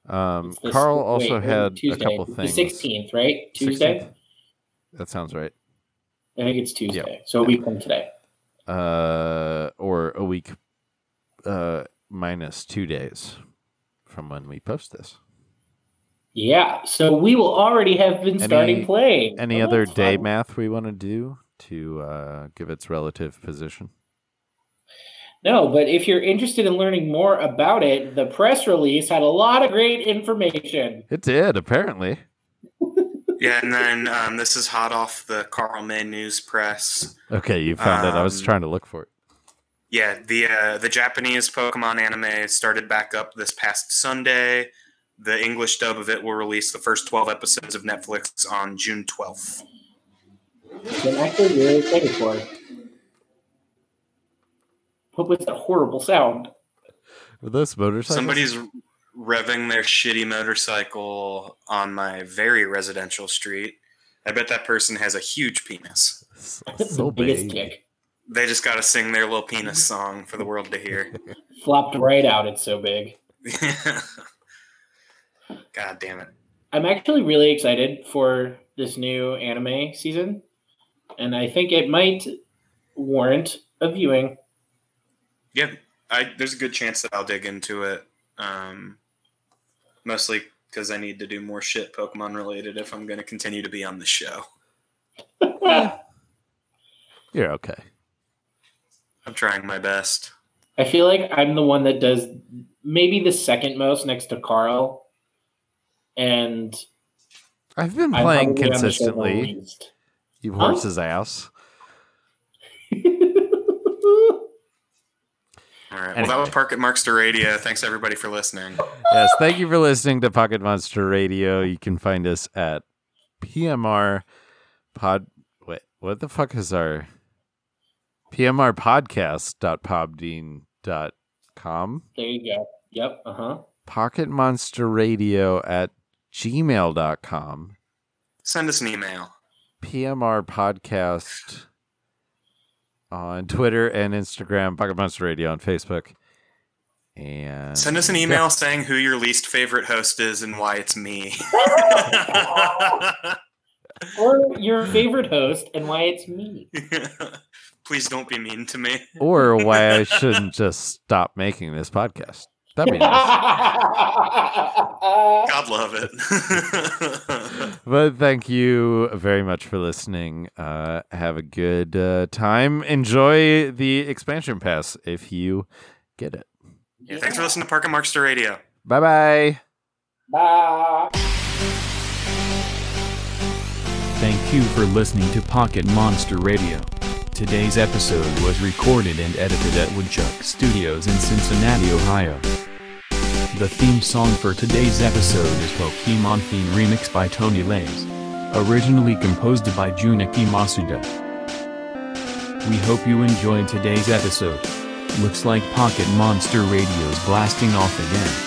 Carl also had Tuesday, a couple things. The 16th, right? Tuesday? 16th? That sounds right. I think it's Tuesday. Yep. So a week from today. Or a week minus 2 days from when we post this. Yeah, so we will already have been starting playing. Any other day math we want to do to give its relative position? No, but if you're interested in learning more about it, the press release had a lot of great information. It did, apparently. Yeah, and then this is hot off the Carl May News Press. Okay, you found it. I was trying to look for it. Yeah, the Japanese Pokemon anime started back up this past Sunday. The English dub of it will release the first 12 episodes of Netflix on June 12th. I'm actually really excited for it. What was that horrible sound? With this motorcycle? Somebody's revving their shitty motorcycle on my very residential street. I bet that person has a huge penis. So big. They just got to sing their little penis song for the world to hear. Flopped right out. It's so big. God damn it. I'm actually really excited for this new anime season, and I think it might warrant a viewing. Yeah, there's a good chance that I'll dig into it, mostly because I need to do more shit Pokemon related if I'm going to continue to be on the show. You're okay. I'm trying my best. I feel like I'm the one that does maybe the second most next to Carl. And I've been playing consistently. You horse's ass. All right. Anyway. Well, that was Pocket Monster Radio. Thanks, everybody, for listening. Yes, thank you for listening to Pocket Monster Radio. You can find us at PMR Pod. Wait, what the fuck is our PMRpodcast.podbean.com? There you go. Yep. Uh huh. Pocket Monster Radio at gmail.com. Send us an email. PMR Podcast on Twitter and Instagram, Pocket Monster Radio on Facebook. And send us an email saying who your least favorite host is and why it's me. Or your favorite host and why it's me. Please don't be mean to me. Or why I shouldn't just stop making this podcast. That'd be nice. God love it. But thank you very much for listening. Have a good time. Enjoy the expansion pass if you get it. Yeah. Thanks for listening to Park and Markster Radio. Bye-bye. Bye. Thank you for listening to Pocket Monster Radio. Today's episode was recorded and edited at Woodchuck Studios in Cincinnati, Ohio. The theme song for today's episode is Pokemon Theme Remix by Tony Lays, originally composed by Junichi Masuda. We hope you enjoyed today's episode. Looks like Pocket Monster Radio's blasting off again.